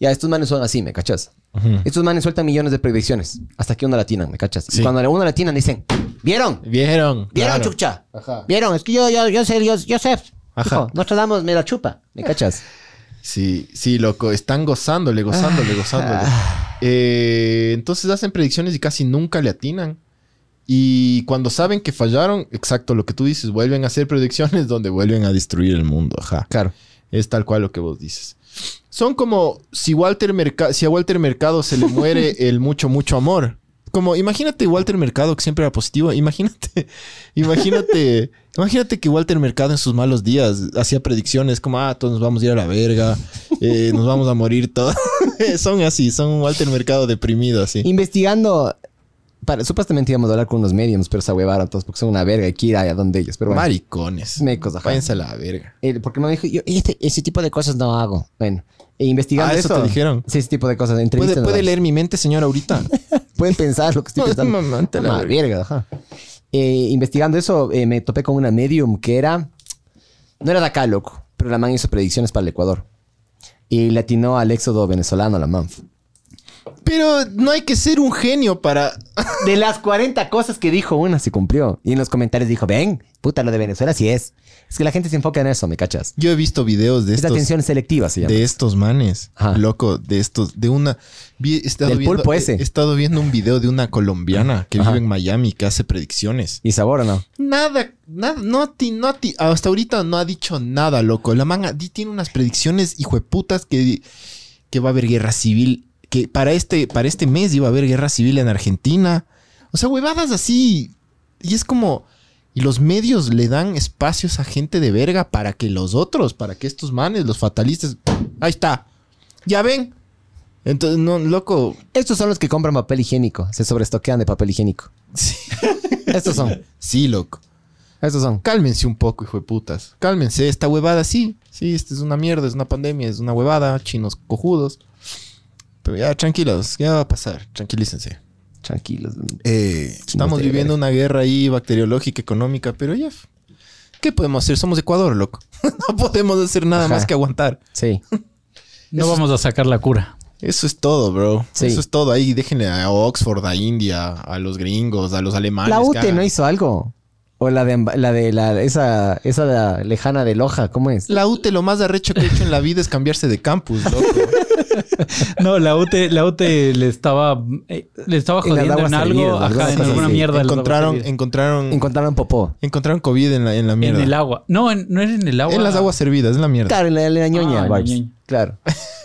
Ya, estos manes son así, ¿me cachas? Uh-huh. Estos manes sueltan millones de predicciones. Hasta que una la atinan, ¿me cachas? Sí. Y cuando a una la atinan dicen, ¿vieron? Vieron. Vieron, claro. Chucha. Ajá. Vieron, es que yo, yo, yo sé, yo, yo sé. Ajá. Hijo, nos tratamos, me la chupa, ¿me cachas? Sí, sí, loco. Están gozándole, gozándole, gozándole. Eh, entonces hacen predicciones y casi nunca le atinan. Y cuando saben que fallaron, exacto lo que tú dices, vuelven a hacer predicciones donde vuelven a destruir el mundo. Ajá. Claro. Es tal cual lo que vos dices. Son como si, Walter Merca- si a Walter Mercado se le muere el mucho, mucho amor. Como, imagínate Walter Mercado, que siempre era positivo. Imagínate, imagínate, imagínate que Walter Mercado en sus malos días hacía predicciones como, ah, todos nos vamos a ir a la verga, eh, nos vamos a morir todos. Son así, son Walter Mercado deprimido así. Investigando... Para, supuestamente íbamos a hablar con unos mediums, pero se huevaron todos porque son una verga y quiera a donde ellos. Pero bueno, maricones. Mecos, ajá. Váyanse a la verga. Eh, porque me dijo, yo este, ese tipo de cosas no hago. Bueno, e investigando. Ah, eso, eso te dijeron. Sí, ese tipo de cosas. ¿Puede, no puede leer mi mente, señor, ahorita? Pueden pensar lo que estoy pensando. No, mamá, la verga. verga, ajá. Eh, investigando eso, eh, me topé con una medium que era. No era de acá, loco, pero la man hizo predicciones para el Ecuador. Y le atinó al éxodo venezolano, la man. Pero no hay que ser un genio para... De las cuarenta cosas que dijo, una se cumplió. Y en los comentarios dijo, ven, puta, lo de Venezuela sí es. Es que la gente se enfoca en eso, ¿me cachas? Yo he visto videos de es estos... Es atención selectiva, se llama. De estos manes. Ajá. Loco, de estos... De una... Vi, he estado Del viendo, pulpo ese. He, he estado viendo un video de una colombiana que Ajá. vive en Miami, que hace predicciones. ¿Y sabor o no? Nada, nada. No a ti, no a ti. Hasta ahorita no ha dicho nada, loco. La man tiene unas predicciones, hijo de putas, que, que va a haber guerra civil... Que para este, para este mes iba a haber guerra civil en Argentina. O sea, huevadas así. Y es como... Y los medios le dan espacios a gente de verga para que los otros, para que estos manes, los fatalistas... Ahí está. ¿Ya ven? Entonces, no, loco... Estos son los que compran papel higiénico. Se sobrestoquean de papel higiénico. Sí. Estos son. Sí, loco. Estos son. Cálmense un poco, hijo de putas. Cálmense. Esta huevada, sí. Sí, esta es una mierda. Es una pandemia. Es una huevada. Chinos cojudos. Pero ya, tranquilos, ya va a pasar. Tranquilícense. Tranquilos. Eh, estamos viviendo una guerra ahí bacteriológica, económica, pero ya... ¿Qué podemos hacer? Somos Ecuador, loco. No podemos hacer nada Ajá. más que aguantar. Sí. No vamos a sacar la cura. Eso es todo, bro. Sí. Eso es todo. Ahí déjenle a Oxford, a India, a los gringos, a los alemanes. La U T E no hizo algo. O la de la de la esa esa de la lejana de Loja, ¿cómo es? La U T E lo más arrecho que he hecho en la vida es cambiarse de campus, loco. No, la U T, la U T le estaba, le estaba jodiendo en, en algo. Ajá, en alguna así. mierda. Encontraron, encontraron, encontraron popó. Encontraron COVID en la, en la mierda. En el agua. No, en, no era en el agua. En las aguas servidas, en la mierda. Claro, en la, en la ñoña. Ah, en la ñoña. Claro.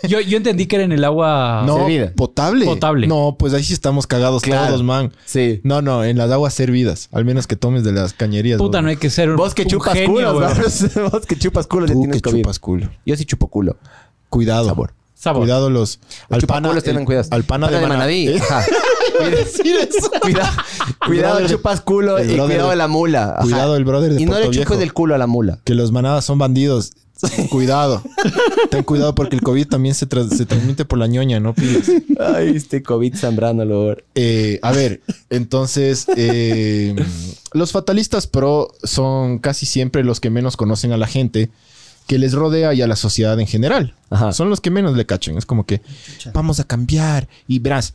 Yo, yo entendí que era en el agua... No, servida. potable. Potable. No, pues ahí sí estamos cagados claro. todos, man. Sí. No, no, en las aguas servidas. Al menos que tomes de las cañerías. Puta, bro. no hay que ser... Vos que un chupas genio, culos, ¿no? Vos que chupas culo. Tú que chupas culo. Yo sí chupo culo. Cuidado. Sabor. Sabor. Cuidado los... Al pana, el, tengan cuidado. Al pana, pana de Manaví. ¿Eh? Cuidado, cuidado el chupas culo el y cuidado de la mula. Ajá. Cuidado el brother de Y Portoviejo. No le chupes del culo a la mula. Que los manadas son bandidos. Sí. Cuidado. Ten cuidado porque el COVID también se, tra se transmite por la ñoña, ¿no, pilas? Ay, este COVID zambrano, lo eh, A ver, entonces, eh, los fatalistas pro son casi siempre los que menos conocen a la gente que les rodea y a la sociedad en general. Ajá. Son los que menos le cachan. Es como que vamos a cambiar y verás.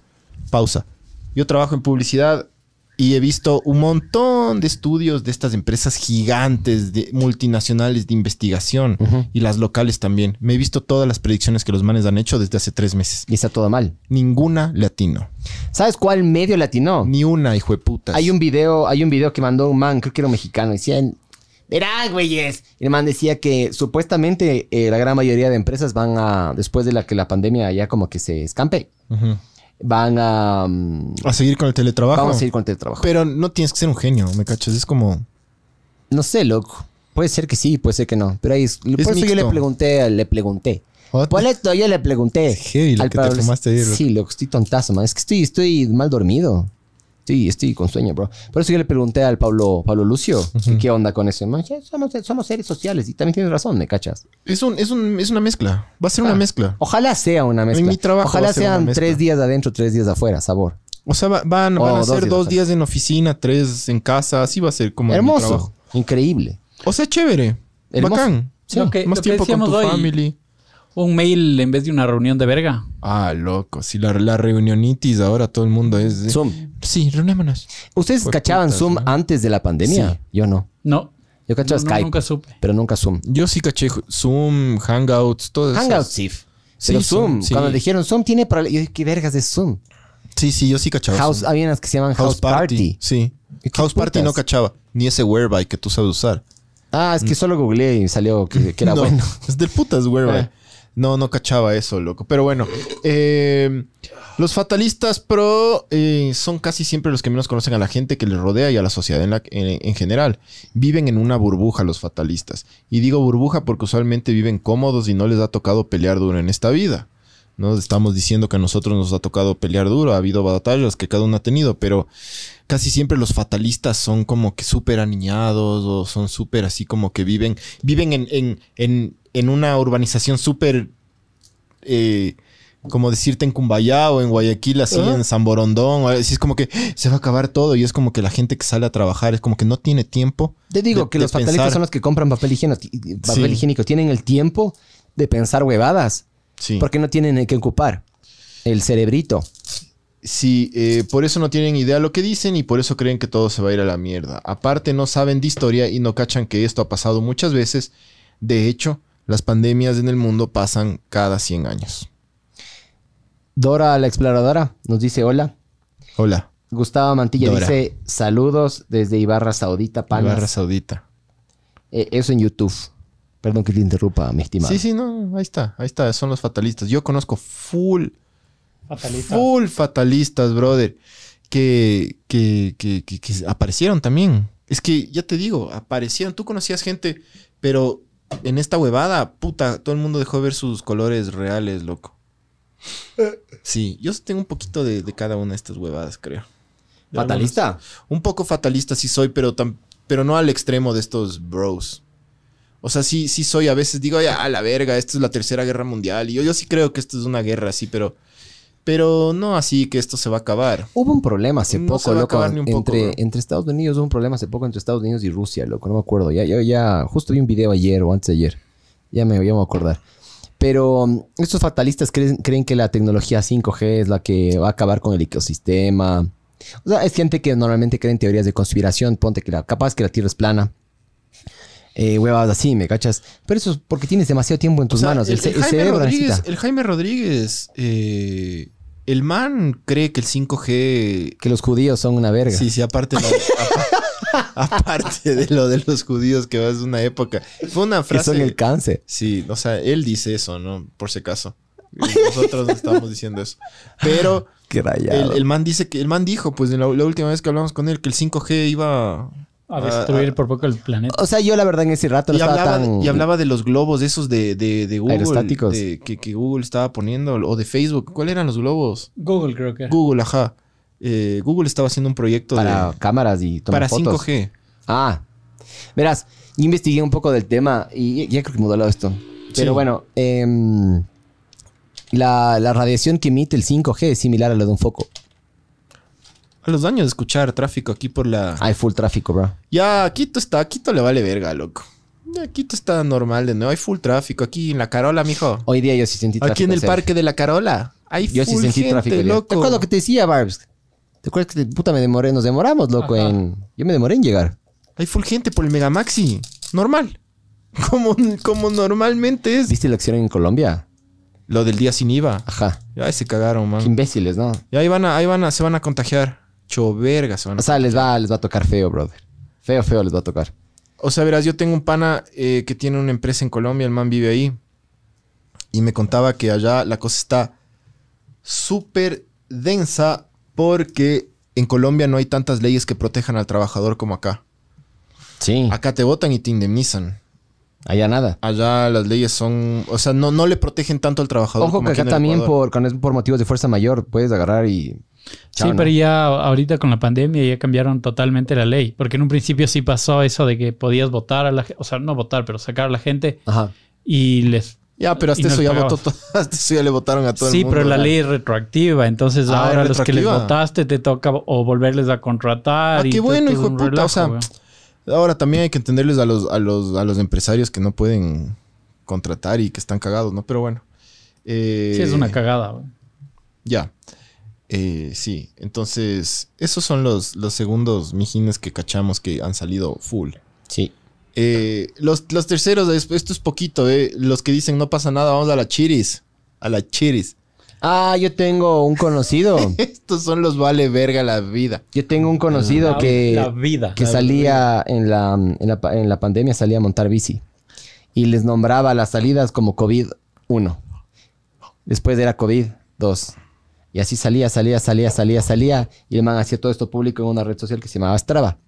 Pausa. Yo trabajo en publicidad y he visto un montón de estudios de estas empresas gigantes, de, multinacionales de investigación uh-huh. y las locales también. Me he visto todas las predicciones que los manes han hecho desde hace tres meses. Y está todo mal. Ninguna le atinó. ¿Sabes cuál medio le atinó? Ni una, hijo de putas. Hay un video, hay un video que mandó un man, creo que era un mexicano, decían... Verá, güeyes. El man decía que supuestamente eh, la gran mayoría de empresas van a... Después de la que la pandemia ya como que se escampe. Ajá. Uh-huh. Van a... Um, a seguir con el teletrabajo. Vamos a seguir con el teletrabajo. Pero no tienes que ser un genio, ¿me cachas? Es como... No sé, loco. Puede ser que sí, puede ser que no. Pero ahí... Es, es por mixto. Eso yo le pregunté, le pregunté. Por esto yo le pregunté. Heavy lo que te fumaste ayer. Sí, loco. Estoy tontazo, man. Es que estoy, estoy mal dormido. Estoy, estoy con sueño, bro. Por eso yo le pregunté al Pablo, Pablo Lucio. Uh-huh. que, ¿Qué onda con eso? Man, somos, somos seres sociales. Y también tienes razón, ¿me cachas? Es, un, es, un, es una mezcla. Va a ser ah, una mezcla. Ojalá sea una mezcla. En mi trabajo Ojalá sean tres días adentro, tres días afuera. Sabor. O sea, van, van oh, a ser dos días, dos días en oficina, tres en casa. Así va a ser como hermoso. En mi trabajo. Increíble. O sea, chévere. Hermoso. Bacán. Sí, no, que, más tiempo con tu hoy. Family. Un mail en vez de una reunión de verga. Ah, loco. Si la, la reunionitis ahora todo el mundo es... De... Zoom. Sí, reunémonos. ¿Ustedes pues cachaban putas, Zoom ¿no? antes de la pandemia? Sí. Yo no. No. Yo cachaba no, Skype. No, nunca supe. Pero nunca Zoom. Yo sí caché Zoom, Hangouts, todo eso. Hangouts, sí. Pero sí, Zoom. Sí. Cuando dijeron Zoom tiene... Para... Yo dije, ¿qué vergas es Zoom? Sí, sí, yo sí cachaba. House, Zoom. Había unas que se llaman House, House Party. Party. Sí. House putas? Party no cachaba. Ni ese whereby que tú sabes usar. Ah, es que solo googleé y salió que, que era no, bueno. Es del putas whereby. No, no cachaba eso, loco. Pero bueno, eh, los fatalistas pro eh, son casi siempre los que menos conocen a la gente que les rodea y a la sociedad en, la, en, en general. Viven en una burbuja los fatalistas. Y digo burbuja porque usualmente viven cómodos y no les ha tocado pelear duro en esta vida. No estamos diciendo que a nosotros nos ha tocado pelear duro. Ha habido batallas que cada uno ha tenido, pero casi siempre los fatalistas son como que súper aniñados o son súper así como que viven, viven en... en, en en una urbanización súper, eh, como decirte, en Cumbayá o en Guayaquil, así ¿Eh? en San Borondón. Así es como que se va a acabar todo y es como que la gente que sale a trabajar es como que no tiene tiempo. Te digo de, que de los pensar. Fatalistas son los que compran papel higiénico. Papel sí. higiénico. Tienen el tiempo de pensar huevadas sí. porque no tienen que ocupar el cerebrito. Sí, eh, por eso no tienen idea lo que dicen y por eso creen que todo se va a ir a la mierda. Aparte no saben de historia y no cachan que esto ha pasado muchas veces. De hecho... Las pandemias en el mundo pasan cada cien años. Dora la Exploradora nos dice hola. Hola. Gustavo Mantilla Dora. Dice saludos desde Ibarra Saudita, panas. Ibarra Saudita. Eh, eso en YouTube. Perdón que te interrumpa, mi estimado. Sí, sí, no. Ahí está. Ahí está. Son los fatalistas. Yo conozco full... Fatalistas. Full fatalistas, brother. Que, que, que, que, que aparecieron también. Es que, ya te digo, aparecieron. Tú conocías gente, pero... En esta huevada, puta, todo el mundo dejó de ver sus colores reales, loco. Sí, yo tengo un poquito de, de cada una de estas huevadas, creo. ¿Fatalista? Algunos, un poco fatalista sí soy, pero, tam, pero no al extremo de estos bros. O sea, sí, sí soy. A veces digo, ay, a la verga, esta es la tercera guerra mundial. Y yo, yo sí creo que esto es una guerra así, pero... Pero no así que esto se va a acabar. Hubo un problema hace no poco, loco. Entre, poco, entre Estados Unidos, hubo un problema hace poco entre Estados Unidos y Rusia, loco. No me acuerdo. Ya, yo ya justo vi un video ayer o antes de ayer. Ya me, ya me voy a acordar. Pero um, estos fatalistas creen, creen que la tecnología cinco G es la que va a acabar con el ecosistema. O sea, es gente que normalmente cree en teorías de conspiración. Ponte que la, capaz que la Tierra es plana. eh, huevas así, ¿me cachas? Pero eso es porque tienes demasiado tiempo en tus o sea, manos. El, el, el, el, Jaime Rodríguez, el Jaime Rodríguez, eh, el man cree que el cinco G... Que los judíos son una verga. Sí, sí, aparte... Lo, aparte de lo de los judíos, que es una época. Fue una frase... Que son el cáncer. Sí, o sea, él dice eso, ¿no? Por si acaso. Nosotros no estábamos diciendo eso. Pero... El, el man dice que el man dijo, pues, en la, la última vez que hablamos con él, que el cinco G iba a destruir a, a, por poco el planeta. O sea, yo la verdad en ese rato no y estaba hablaba, tan... Y hablaba de los globos esos de, de, de Google. Aerostáticos. De, que, que Google estaba poniendo, o de Facebook. ¿Cuáles eran los globos? Google, creo que era. Google, ajá. Eh, Google estaba haciendo un proyecto para de... cámaras y tomar para fotos. cinco G. Ah. Verás, yo investigué un poco del tema y ya creo que hemos hablado de esto. Pero sí. bueno, eh... La, la radiación que emite el cinco G es similar a la de un foco. A los daños de escuchar tráfico aquí por la... Hay full tráfico, bro. Ya, Quito está... Quito le vale verga, loco. Ya, Quito está normal de nuevo. Hay full tráfico aquí en La Carola, mijo. Hoy día yo sí sentí tráfico. Aquí en el o sea, parque de La Carola. Hay yo full sí sentí gente, tráfico, loco. ¿Te acuerdas lo que te decía, Barbs? ¿Te acuerdas que te, puta me demoré? Nos demoramos, loco, Ajá. en... Yo me demoré en llegar. Hay full gente por el Megamaxi. Normal. Como, como normalmente es. ¿Viste la acción en Colombia? Lo del día sin I V A. Ajá. Ya se cagaron, man. Qué imbéciles, ¿no? Ya ahí van a, ahí van a, se van a contagiar. Choverga se van a O sea, contagiar. les va, les va a tocar feo, brother. Feo, feo les va a tocar. O sea, verás, yo tengo un pana eh, que tiene una empresa en Colombia. El man vive ahí. Y me contaba que allá la cosa está súper densa porque en Colombia no hay tantas leyes que protejan al trabajador como acá. Sí. Acá te botan y te indemnizan. Allá nada. Allá las leyes son... O sea, no, no le protegen tanto al trabajador. Ojo, como que acá también por, por motivos de fuerza mayor puedes agarrar y... Chao, sí, ¿no? Pero ya ahorita con la pandemia ya cambiaron totalmente la ley. Porque en un principio sí pasó eso de que podías votar a la gente. O sea, no votar, pero sacar a la gente. Ajá. Y les... Ya, pero hasta eso ya, votó todo, hasta eso ya le votaron a todo sí, el mundo. Sí, pero la ¿verdad? ley es retroactiva. Entonces ah, ahora los que les votaste te toca o volverles a contratar. Ah, qué y bueno, hijo de puta. Relajo, o sea... Wey. Ahora también hay que entenderles a los, a los, a los empresarios que no pueden contratar y que están cagados, ¿no? Pero bueno. Eh, sí, es una cagada, güey. Ya. Eh, sí. Entonces, esos son los, los segundos mijines que cachamos que han salido full. Sí. Eh, los, los terceros, esto es poquito, ¿eh? Los que dicen no pasa nada, vamos a la chiris. A la chiris. Ah, yo tengo un conocido. Estos son los vale verga la vida. Yo tengo un conocido la, que, la vida, que la salía vida. En, la, en, la, en la pandemia, salía a montar bici. Y les nombraba las salidas como COVID uno. Después era COVID dos. Y así salía, salía, salía, salía, salía. Y el man hacía todo esto público en una red social que se llamaba Strava.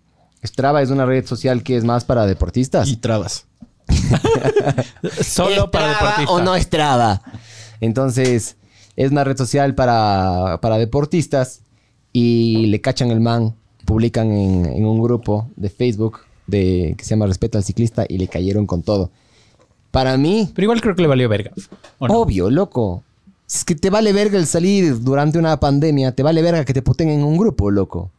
Strava es una red social que es más para deportistas. Y trabas. Solo para deportistas. ¿O no es Strava? Entonces... Es una red social para, para deportistas y le cachan el man, publican en, en un grupo de Facebook de, que se llama Respeto al Ciclista y le cayeron con todo. Para mí... Pero igual creo que le valió verga. ¿O no? Obvio, loco. Es que te vale verga el salir durante una pandemia, te vale verga que te puten en un grupo, loco.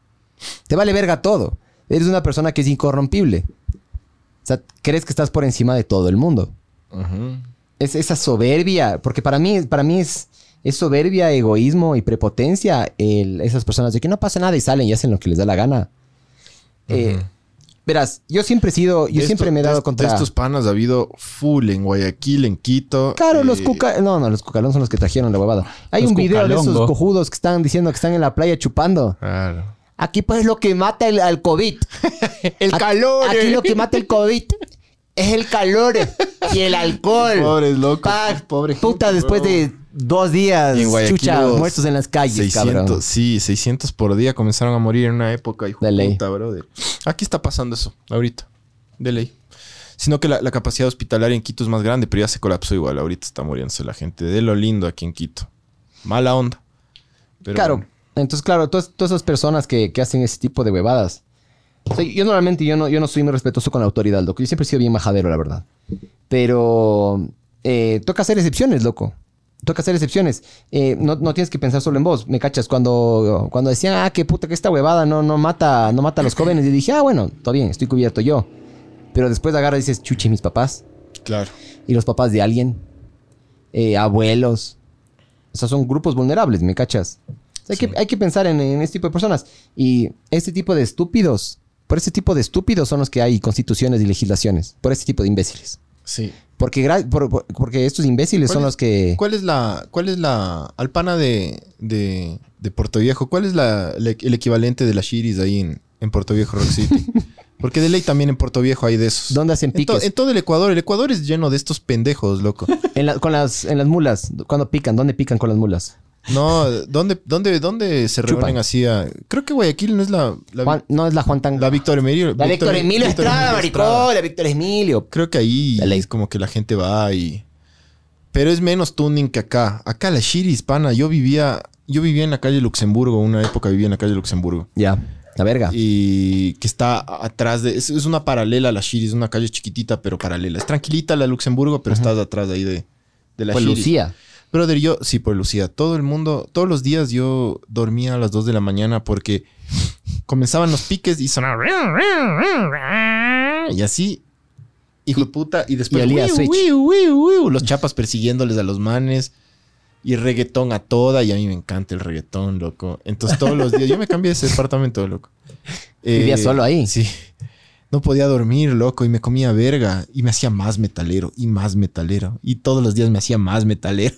Te vale verga todo. Eres una persona que es incorrompible. O sea, crees que estás por encima de todo el mundo. Uh-huh. Es esa soberbia, porque para mí, para mí es... Es soberbia, egoísmo y prepotencia. El, esas personas de que no pasa nada y salen y hacen lo que les da la gana. Uh-huh. eh, verás, yo siempre he sido... Yo de siempre esto, me he dado de, contra... De estos panas ha habido full en Guayaquil, en Quito. Claro, eh... los cuca... No, no, los cucalón son los que trajeron la huevada. Hay los un video cucalón, de esos ¿no? cojudos que están diciendo que están en la playa chupando. Claro. Aquí pues lo que mata el, al COVID. el aquí, calor. Aquí lo que mata el COVID... Es el calor y el alcohol. Pobres locos. Pobre puta, gente, después bro. de dos días, chucha, muertos en las calles, seiscientos, cabrón. Sí, seiscientos por día comenzaron a morir en una época. Hijo de ley. Puta, brother. Aquí está pasando eso, ahorita. De ley. Sino que la, la capacidad hospitalaria en Quito es más grande, pero ya se colapsó igual. Ahorita está muriéndose la gente. De lo lindo aquí en Quito. Mala onda. Pero claro. Bueno. Entonces, claro, todas, todas esas personas que, que hacen ese tipo de huevadas. O sea, yo normalmente yo no, yo no soy muy respetuoso con la autoridad, loco. Yo siempre he sido bien majadero, la verdad. Pero eh, toca hacer excepciones, loco. Toca hacer excepciones. Eh, no, no tienes que pensar solo en vos. ¿Me cachas? Cuando, cuando decían, ah, qué puta, que esta huevada no, no, mata, no mata a los jóvenes. Y dije, ah, bueno, está bien, estoy cubierto yo. Pero después agarras y dices, chuche, mis papás. Claro. Y los papás de alguien. Eh, abuelos. O sea, son grupos vulnerables, ¿me cachas? O sea, hay, sí. que, hay que pensar en, en este tipo de personas. Y este tipo de estúpidos... Por ese tipo de estúpidos son los que hay constituciones y legislaciones. Por ese tipo de imbéciles. Sí. Porque, por, por, porque estos imbéciles son es, los que... ¿Cuál es la... cuál es la al pana de, de, de Portoviejo? ¿Cuál es la, la, el equivalente de la shiris ahí en, en Portoviejo Rock City? Porque de ley también en Portoviejo hay de esos. ¿Dónde hacen piques? En, to, en todo el Ecuador. El Ecuador es lleno de estos pendejos, loco. En, la, con las, en las mulas. ¿Cuándo pican? ¿Dónde pican con las mulas? No, ¿dónde, dónde, dónde se Chupan. reúnen así a...? Creo que Guayaquil no es la... la Juan, no es la Juan Tan... La Víctor Emilio. La Víctor Emilio Estrada, maricón. La Víctor Emilio. Creo que ahí Dale. es como que la gente va y... Pero es menos tuning que acá. Acá la shiris, pana. Yo vivía... Yo vivía en la calle Luxemburgo. Una época vivía en la calle Luxemburgo. Ya. La verga. Y que está atrás de... Es, es una paralela a la shiris. Es una calle chiquitita, pero paralela. Es tranquilita la Luxemburgo, pero Ajá. estás atrás de ahí de, de la pues shiris. Lucía. Brother, yo... Sí, por Lucía. Todo el mundo... Todos los días yo dormía a las dos de la mañana porque comenzaban los piques y sonaba... Y así... Hijo de puta. Y después... Y wiu, wiu, wiu, wiu, los chapas persiguiéndoles a los manes. Y reggaetón a toda. Y a mí me encanta el reggaetón, loco. Entonces todos los días... Yo me cambié de ese departamento, loco. Eh, ¿Vivía solo ahí? Sí. No podía dormir, loco, y me comía verga. Y me hacía más metalero y más metalero. Y todos los días me hacía más metalero.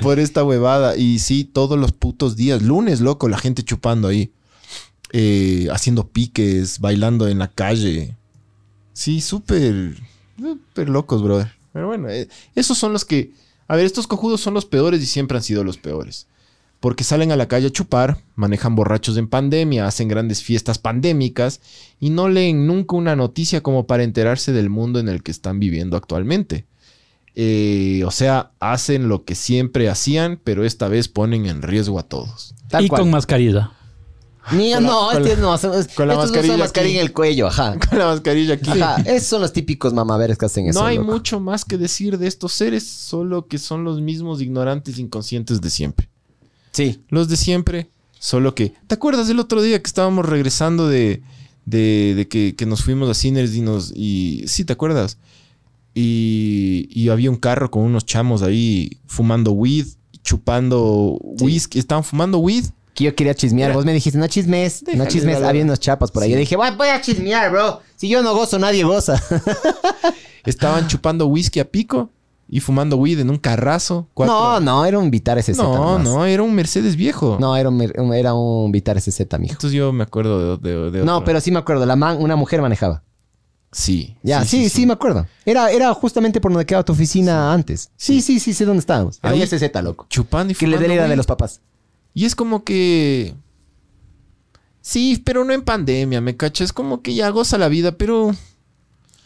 Por esta huevada. Y sí, todos los putos días. Lunes, loco, la gente chupando ahí, eh, haciendo piques, bailando en la calle. Sí, súper súper locos, brother. Pero bueno, eh, esos son los que... A ver, estos cojudos son los peores y siempre han sido los peores, porque salen a la calle a chupar, manejan borrachos en pandemia, hacen grandes fiestas pandémicas y no leen nunca una noticia como para enterarse del mundo en el que están viviendo actualmente. Eh, o sea, hacen lo que siempre hacían, pero esta vez ponen en riesgo a todos. Tal y cual. Con mascarilla. Niño, no, este no. Con estos la mascarilla, usan mascarilla aquí, en el cuello, ajá. Con la mascarilla aquí. Ajá, esos son los típicos mamaveres que hacen eso. No hay loco. mucho más que decir de estos seres, solo que son los mismos ignorantes inconscientes de siempre. Sí. Los de siempre, solo que... ¿Te acuerdas del otro día que estábamos regresando de, de, de que, que nos fuimos a CINERS y nos... Y, sí, ¿te acuerdas? Y, y había un carro con unos chamos ahí fumando weed, chupando sí. whisky. Estaban fumando weed. Que yo quería chismear. Era. Vos me dijiste, no chismes, Déjale no chismes. Había unos chapas por sí. ahí. Yo dije, voy a chismear, bro. Si yo no gozo, nadie goza. Estaban chupando whisky a pico y fumando weed en un carrazo. Cuatro. No, no, era un Vitar S Z. No, no, era un Mercedes viejo. No, era un, era un Vitar S Z, mijo. Entonces yo me acuerdo de... de, de no, otro. Pero sí me acuerdo. La man, una mujer manejaba. Sí. Ya, sí sí, sí, sí, sí, me acuerdo. Era, era justamente por donde quedaba tu oficina sí. antes. Sí, sí, sí, sí, sé dónde estábamos. Ahí ese Z, loco. Chupando y fumando. Que le dé la idea de los papás. Y es como que... Sí, pero no en pandemia, me cacho. Es como que ya goza la vida, pero...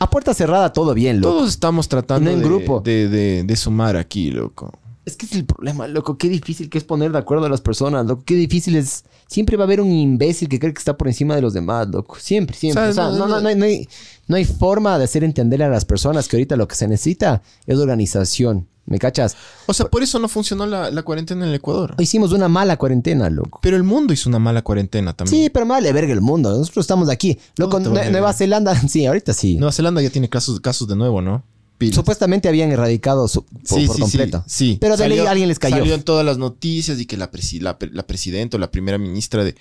A puerta cerrada todo bien, loco. Todos estamos tratando no en de, grupo. De, de, de sumar aquí, loco. Es que es el problema, loco. Qué difícil que es poner de acuerdo a las personas, loco. Qué difícil es... Siempre va a haber un imbécil que cree que está por encima de los demás, loco. Siempre, siempre. O sea, no, no, no, no, hay, no, hay, no hay forma de hacer entender a las personas que ahorita lo que se necesita es organización. ¿Me cachas? O sea, por eso no funcionó la, la cuarentena en el Ecuador. Hicimos una mala cuarentena, loco. Pero el mundo hizo una mala cuarentena también. Sí, pero me vale verga el mundo. Nosotros estamos aquí. Loco, Nue Nueva Zelanda... Sí, ahorita sí. Nueva Zelanda ya tiene casos, casos de nuevo, ¿no? Piles. Supuestamente habían erradicado su, por, sí, por sí, completo. Sí, sí. Pero de salió, ley alguien les cayó. Salió en todas las noticias y que la, presi la, la presidenta o la primera ministra de,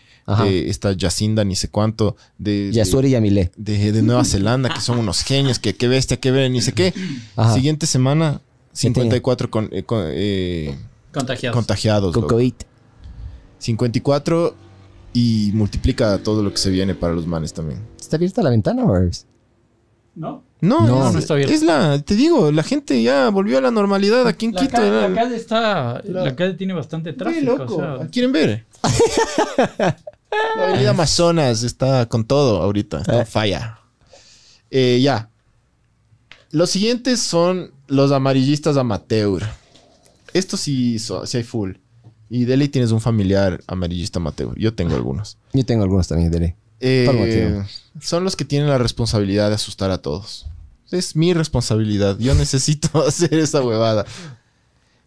de esta Jacinda, ni sé cuánto, de... Yasuri Yamile. De, de, de Nueva Zelanda, que son unos genios, que qué bestia, qué ver, ni sé qué. Ajá. Siguiente semana, cincuenta y cuatro con, eh, con, eh, contagiados. Contagiados. Con COVID. cincuenta y cuatro y multiplica todo lo que se viene para los manes también. ¿Está abierta la ventana o es? No. No, no, es, no está bien. Es la, te digo, la gente ya volvió a la normalidad aquí en la Quito. Calle, la calle está, la, la calle tiene bastante tráfico. Loco. O sea, ¿quieren ver? La avenida Amazonas está con todo ahorita. No falla. Eh, ya. Los siguientes son los amarillistas amateur. Esto sí, sí hay full. Y Dele tienes un familiar amarillista amateur. Yo tengo algunos. Yo tengo algunos también, Dele. Eh, son los que tienen la responsabilidad de asustar a todos. Es mi responsabilidad. Yo necesito hacer esa huevada.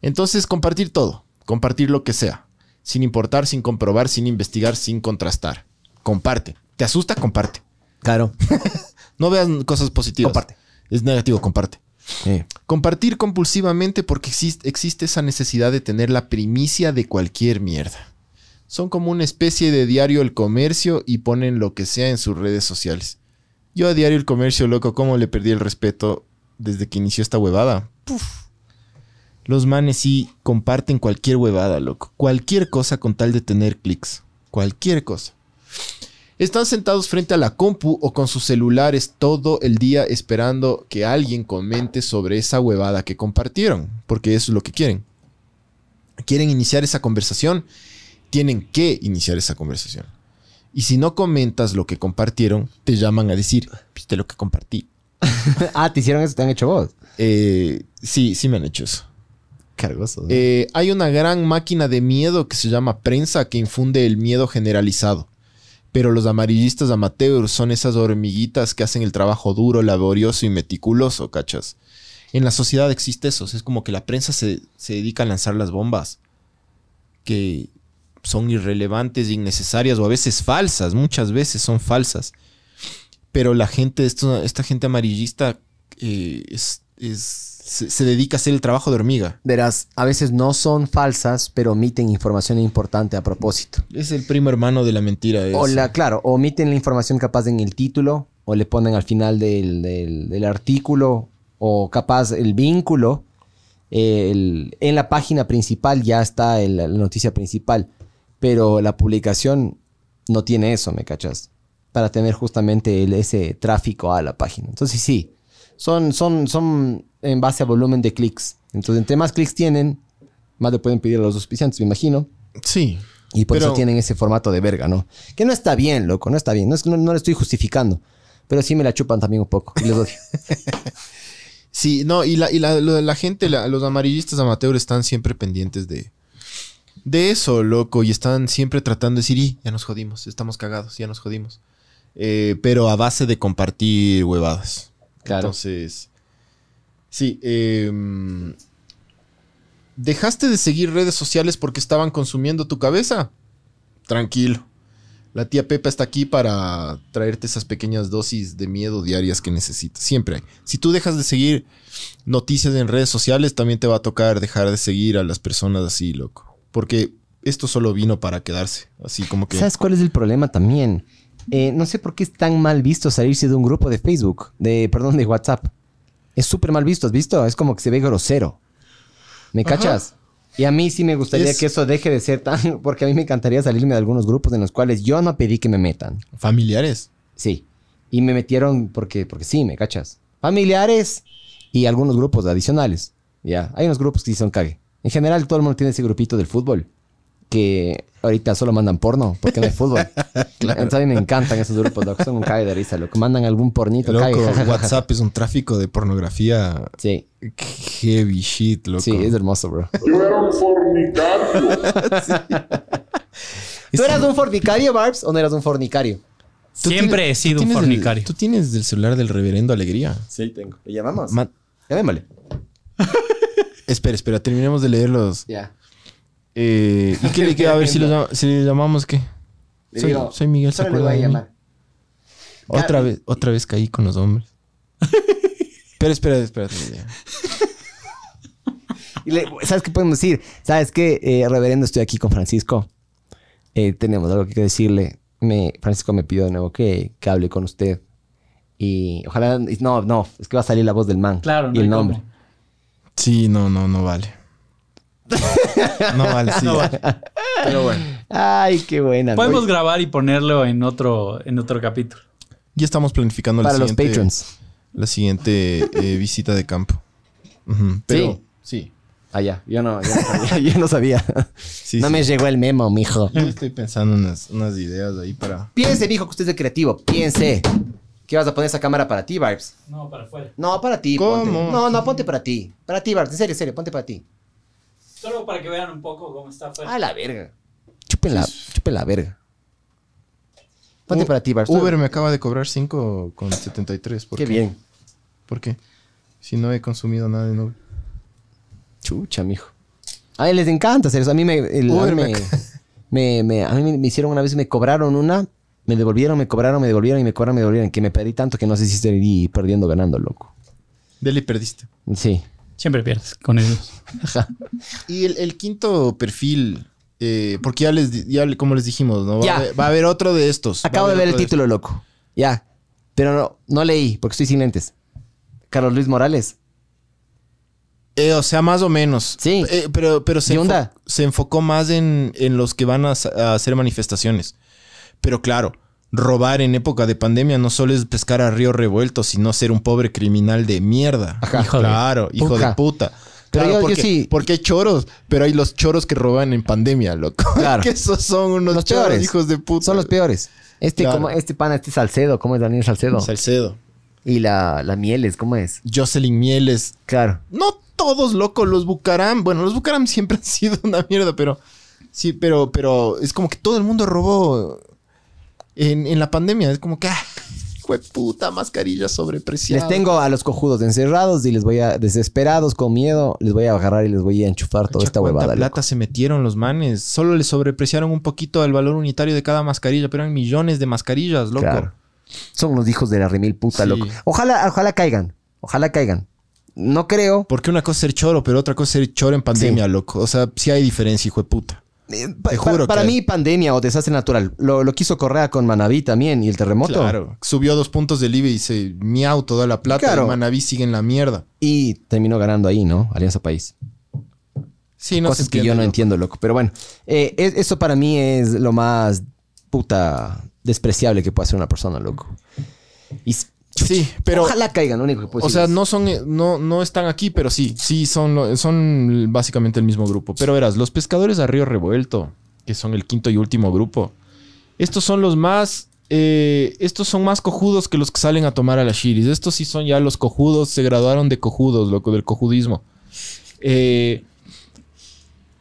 Entonces, compartir todo. Compartir lo que sea. Sin importar, sin comprobar, sin investigar, sin contrastar. Comparte. ¿Te asusta? Comparte. Claro. No veas cosas positivas. Comparte. Es negativo, comparte. Sí. Compartir compulsivamente porque existe, existe esa necesidad de tener la primicia de cualquier mierda. Son como una especie de Diario El Comercio y ponen lo que sea en sus redes sociales. Yo a Diario El Comercio, loco, cómo le perdí el respeto desde que inició esta huevada. Puf. Los manes sí comparten cualquier huevada, loco. Cualquier cosa con tal de tener clics. Cualquier cosa. Están sentados frente a la compu o con sus celulares todo el día esperando que alguien comente sobre esa huevada que compartieron. Porque eso es lo que quieren. Quieren iniciar esa conversación. Tienen que iniciar esa conversación. Y si no comentas lo que compartieron, te llaman a decir, viste lo que compartí. Ah, ¿te hicieron eso? ¿Te han hecho vos? Eh, sí, sí me han hecho eso. Cargoso, ¿no? Eh, hay una gran máquina de miedo que se llama prensa que infunde el miedo generalizado. Pero los amarillistas amateurs son esas hormiguitas que hacen el trabajo duro, laborioso y meticuloso, ¿cachas? En la sociedad existe eso. Es como que la prensa se, se dedica a lanzar las bombas que son irrelevantes, innecesarias o a veces falsas. Muchas veces son falsas. Pero la gente, esto, esta gente amarillista eh, es, es, se, se dedica a hacer el trabajo de hormiga. Verás, a veces no son falsas, pero omiten información importante a propósito. Es el primo hermano de la mentira. O la, claro, omiten la información capaz en el título o le ponen al final del, del, del artículo o capaz el vínculo. El, en la página principal ya está el, la noticia principal, pero la publicación no tiene eso, ¿me cachas? Para tener justamente el, ese tráfico a la página. Entonces sí, son, son, son en base a volumen de clics. Entonces entre más clics tienen, más le pueden pedir a los auspiciantes, me imagino. Sí. Y por pero... eso tienen ese formato de verga, ¿no? Que no está bien, loco, no está bien. No, es, no, no lo estoy justificando, pero sí me la chupan también un poco. Y les odio. Sí, no, y la, y la, la, la gente, la, los amarillistas amateurs están siempre pendientes de, de eso, loco. Y están siempre tratando de decir, y ya nos jodimos, estamos cagados, ya nos jodimos. Eh, pero a base de compartir huevadas. Claro. Entonces, sí. Eh, ¿Dejaste de seguir redes sociales porque estaban consumiendo tu cabeza? Tranquilo. La tía Pepa está aquí para traerte esas pequeñas dosis de miedo diarias que necesitas. Siempre hay. Si tú dejas de seguir noticias en redes sociales, también te va a tocar dejar de seguir a las personas así, loco. Porque esto solo vino para quedarse. Así como que... ¿Sabes cuál es el problema también? Eh, no sé por qué es tan mal visto salirse de un grupo de Facebook. De, perdón, de WhatsApp. Es súper mal visto, ¿has visto? Es como que se ve grosero. ¿Me cachas? Ajá. Y a mí sí me gustaría es... que eso deje de ser tan... Porque a mí me encantaría salirme de algunos grupos en los cuales yo no pedí que me metan. ¿Familiares? Sí. Y me metieron porque, porque sí, ¿me cachas? Familiares y algunos grupos adicionales. Ya. Hay unos grupos que sí son cague. En general, todo el mundo tiene ese grupito del fútbol. Que ahorita solo mandan porno porque no hay fútbol. Claro. Entonces a mí me encantan esos grupos, loco. Son un cague de risa, loco. Mandan algún pornito, loco, cague. WhatsApp es un tráfico de pornografía. Sí. Heavy shit, loco. Sí, es hermoso, bro. Yo era un fornicario. Sí. ¿Tú eras un fornicario, Barbs, o no eras un fornicario? Siempre he sido un fornicario. El, ¿Tú tienes el celular del reverendo Alegría? Sí, tengo. ¿Le llamamos? Man, llamémosle. Espera, espera. Terminemos de leerlos. Ya. Yeah. Eh, ¿Y qué le queda? A ver si, lo llama, si le llamamos qué. Le soy, digo, soy Miguel, ¿se acuerda de mí? Otra vez, otra vez caí con los hombres. Pero espera, espera. ¿Sabes qué podemos decir? ¿Sabes qué? Eh, reverendo, estoy aquí con Francisco. Eh, tenemos algo que decirle. Me, Francisco me pidió de nuevo que, que hable con usted. Y ojalá... No, no. Es que va a salir la voz del man. Claro. Y no el nombre. Como. Sí, no, no, no vale. No vale, sí. No vale. Pero bueno. Ay, qué buena. Podemos güey. grabar y ponerlo en otro, en otro capítulo. Ya estamos planificando para la los siguiente, patrons. La siguiente eh, visita de campo. Uh-huh. Pero sí. sí. Ah, ya. Yo no, yo no sabía. Yo no sabía. Sí, no sí. me llegó el memo, mijo. Yo estoy pensando unas, unas ideas ahí para. Piense, mijo, que usted es el creativo. Piense. ¿Qué vas a poner esa cámara para ti, Barbs? No, para afuera. No, para ti. ¿Cómo? Ponte. No, no, ponte para ti. Para ti, Barbs. En serio, en serio, ponte para ti. Solo para que vean un poco cómo está afuera. Ah, la verga. Chupen la, chupen la verga. Ponte U para ti, Bars. Uber me acaba de cobrar cinco con setenta y tres. ¿Por qué? Qué bien. ¿Por qué? Si no he consumido nada de Uber. Chucha, mijo. A él les encanta hacer eso. A mí me... El, Uber me, me, me, me... A mí me hicieron una vez, me cobraron una, me devolvieron, me cobraron, me devolvieron y me cobraron, me devolvieron. Que me perdí tanto que no sé si estoy perdiendo ganando, loco. Dele perdiste. Sí. Siempre pierdes con ellos. Ajá. Y el, el quinto perfil Eh, porque ya les, ya, como les dijimos, ¿no? Va, ya. A haber, va a haber otro de estos. Acabo de ver el título, loco. Ya. Pero no, no leí, porque estoy sin lentes. Carlos Luis Morales. Eh, o sea, más o menos. Sí. Eh, pero pero se, enfo- se enfocó más en, en los que van a, a hacer manifestaciones. Pero claro, robar en época de pandemia no solo es pescar a río revuelto, sino ser un pobre criminal de mierda. Ajá. Hijo claro, de... hijo Uja. de puta. Claro, pero yo, porque, yo sí. Porque hay choros, pero hay los choros que roban en pandemia, loco. Claro. Que esos son unos los choros, peores. Hijos de puta. Son los peores. Este, claro. como, este pana, este Salcedo, ¿cómo es Daniel Salcedo? Salcedo. Y la, la Mieles, ¿cómo es? Jocelyn Mieles. Claro. No todos, loco, los Bucaram. Bueno, los Bucaram siempre han sido una mierda, pero... Sí, pero, pero es como que todo el mundo robó en, en la pandemia. Es como que... Ah, puta, mascarilla sobrepreciada. Les tengo a los cojudos encerrados y les voy a... Desesperados, con miedo, les voy a agarrar y les voy a enchufar toda Echa esta huevada. ¿Cuánta plata loco. se metieron los manes? Solo les sobrepreciaron un poquito el valor unitario de cada mascarilla, pero eran millones de mascarillas, loco. Claro. Son los hijos de la remil puta, sí. loco. Ojalá, ojalá caigan. Ojalá caigan. No creo. Porque una cosa es ser choro, pero otra cosa es ser choro en pandemia, sí. loco. O sea, sí hay diferencia, hijo de puta. Eh, pa- Te juro para que... mí, pandemia o desastre natural. Lo, lo quiso Correa con Manaví también y el terremoto. Claro. Subió dos puntos del I B E y se miau toda la plata. Claro. Y Manaví sigue en la mierda. Y terminó ganando ahí, ¿no? Alianza País. Sí, no Cosas que entiende, yo no loco. entiendo, loco. Pero bueno, eh, es, eso para mí es lo más puta despreciable que puede hacer una persona, loco. Y sí, pero... Ojalá caigan, lo único que puedo decir. O sea, no son... No, no están aquí, pero sí. Sí, son, son básicamente el mismo grupo. Pero verás, los pescadores a río revuelto, que son el quinto y último grupo. Estos son los más... Eh, estos son más cojudos que los que salen a tomar a las shiris. Estos sí son ya los cojudos. Se graduaron de cojudos, loco, del cojudismo. Eh...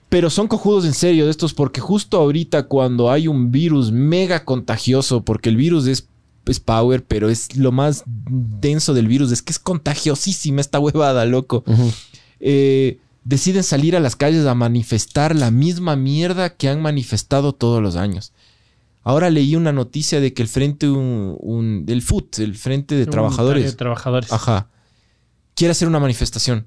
Pero son cojudos en serio de estos, porque justo ahorita cuando hay un virus mega contagioso, porque el virus es, es power, pero es lo más denso del virus, es que es contagiosísima esta huevada, loco. Uh-huh. Eh, deciden salir a las calles a manifestar la misma mierda que han manifestado todos los años. Ahora leí una noticia de que el frente, un, un, el F U T, el Frente de Trabajadores, de trabajadores. Ajá, quiere hacer una manifestación.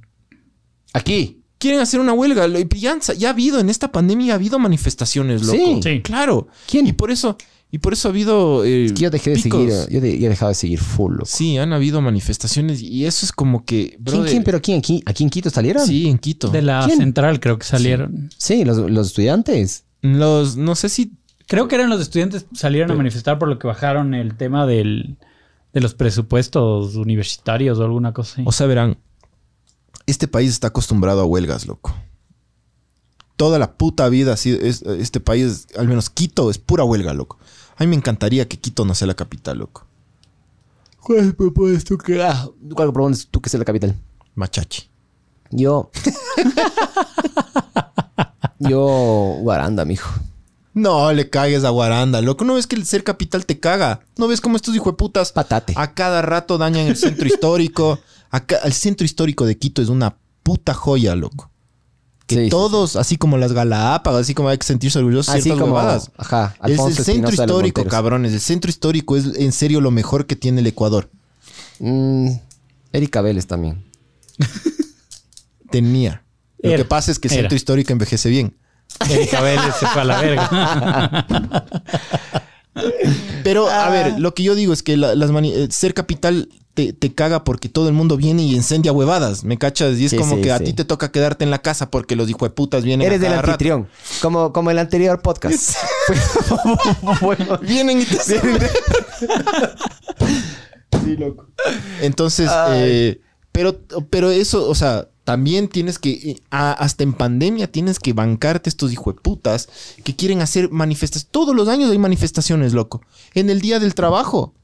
Aquí. Quieren hacer una huelga. Ya, ya ha habido en esta pandemia, ha habido manifestaciones, loco. Sí, sí. Claro. ¿Quién? Y por eso, y por eso ha habido. Eh, es que yo dejé de picos. seguir. Yo, de, yo he dejado de seguir full, loco. Sí, han habido manifestaciones y eso es como que. Bro, ¿Quién, de, ¿Quién? ¿Pero quién? Aquí, ¿Aquí en Quito salieron? Sí, en Quito. De la ¿Quién? central creo que salieron. Sí, sí los, los estudiantes. Los, no sé si. Creo que eran los estudiantes salieron pero, a manifestar por lo que bajaron el tema del, de los presupuestos universitarios o alguna cosa así. O sea, verán. Este país está acostumbrado a huelgas, loco. Toda la puta vida ha sido... Es, este país, al menos Quito, es pura huelga, loco. A mí me encantaría que Quito no sea la capital, loco. ¿Cuál propones tú que... Ah, ¿Cuál propones tú que sea la capital? Machachi. Yo... Yo... Guaranda, mijo. No le cagues a Guaranda, loco. ¿No ves que el ser capital te caga? ¿No ves cómo estos hijueputas... Patate. A cada rato dañan el centro histórico... Acá, el centro histórico de Quito es una puta joya, loco. Que sí, todos, sí, sí. así como las Galápagos, así como hay que sentirse orgullosos de ciertas huevadas. Ajá. Alfonso es el centro Espinoza histórico, cabrones. El centro histórico es en serio lo mejor que tiene el Ecuador. Mm, Erika Vélez también. Tenía. Lo Era. que pasa es que el Era. centro histórico envejece bien. Erika Vélez se fue a la verga. Pero, a ver, lo que yo digo es que la, las mani- ser capital... Te, te caga porque todo el mundo viene y incendia huevadas, ¿me cachas? Y es sí, como sí, que a sí. ti te toca quedarte en la casa porque los hijueputas vienen Eres a cada del anfitrión, como, como el anterior podcast. vienen y te Sí, loco. Entonces, eh, pero, pero eso, o sea, también tienes que, a, hasta en pandemia tienes que bancarte estos hijueputas que quieren hacer manifestaciones. Todos los años hay manifestaciones, loco. En el Día del Trabajo.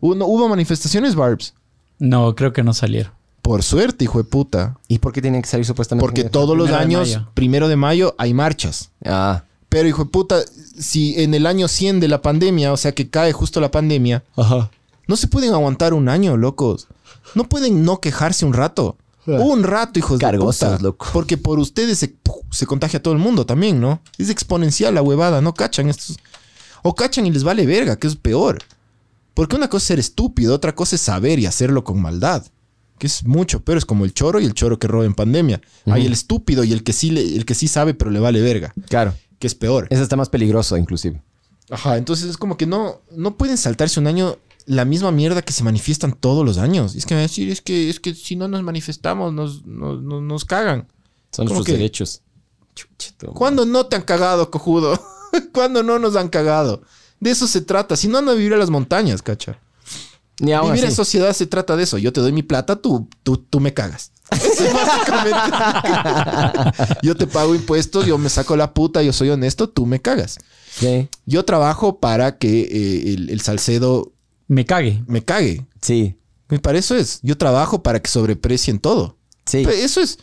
¿Hubo manifestaciones, Barbs? No, creo que no salieron. Por suerte, hijo de puta. ¿Y por qué tienen que salir supuestamente? Porque todos los años, primero de mayo, hay marchas. Ah. Pero, hijo de puta, si en el año cien de la pandemia, o sea que cae justo la pandemia, ajá, no se pueden aguantar un año, locos. No pueden no quejarse un rato. Un rato, hijos Cargosos, de puta. Loco. Porque por ustedes se, se contagia todo el mundo también, ¿no? Es exponencial la huevada. No cachan estos. O cachan y les vale verga, que es peor. Porque una cosa es ser estúpido, otra cosa es saber y hacerlo con maldad. Que es mucho, pero es como el choro y el choro que roba en pandemia. Uh-huh. Hay el estúpido y el que sí le, el que sí sabe, pero le vale verga. Claro. que es peor. Esa está más peligrosa, inclusive. Ajá, entonces es como que no, no pueden saltarse un año la misma mierda que se manifiestan todos los años. Es que me van a decir, es que, es que si no nos manifestamos, nos, nos, nos, nos cagan. Son nuestros que, derechos. Chuchito, ¿cuándo no te han cagado, cojudo? ¿Cuándo no nos han cagado? De eso se trata. Si no, no vivir a las montañas, cacha. Ni ahora vivir sí. En sociedad se trata de eso. Yo te doy mi plata, tú, tú, tú me cagas. Eso es básicamente. Yo te pago impuestos, yo me saco la puta, yo soy honesto, tú me cagas. Sí. Yo trabajo para que eh, el, el Salcedo... Me cague. Me cague. Sí. Y para eso es. Yo trabajo para que sobreprecien todo. Sí. Pero eso es...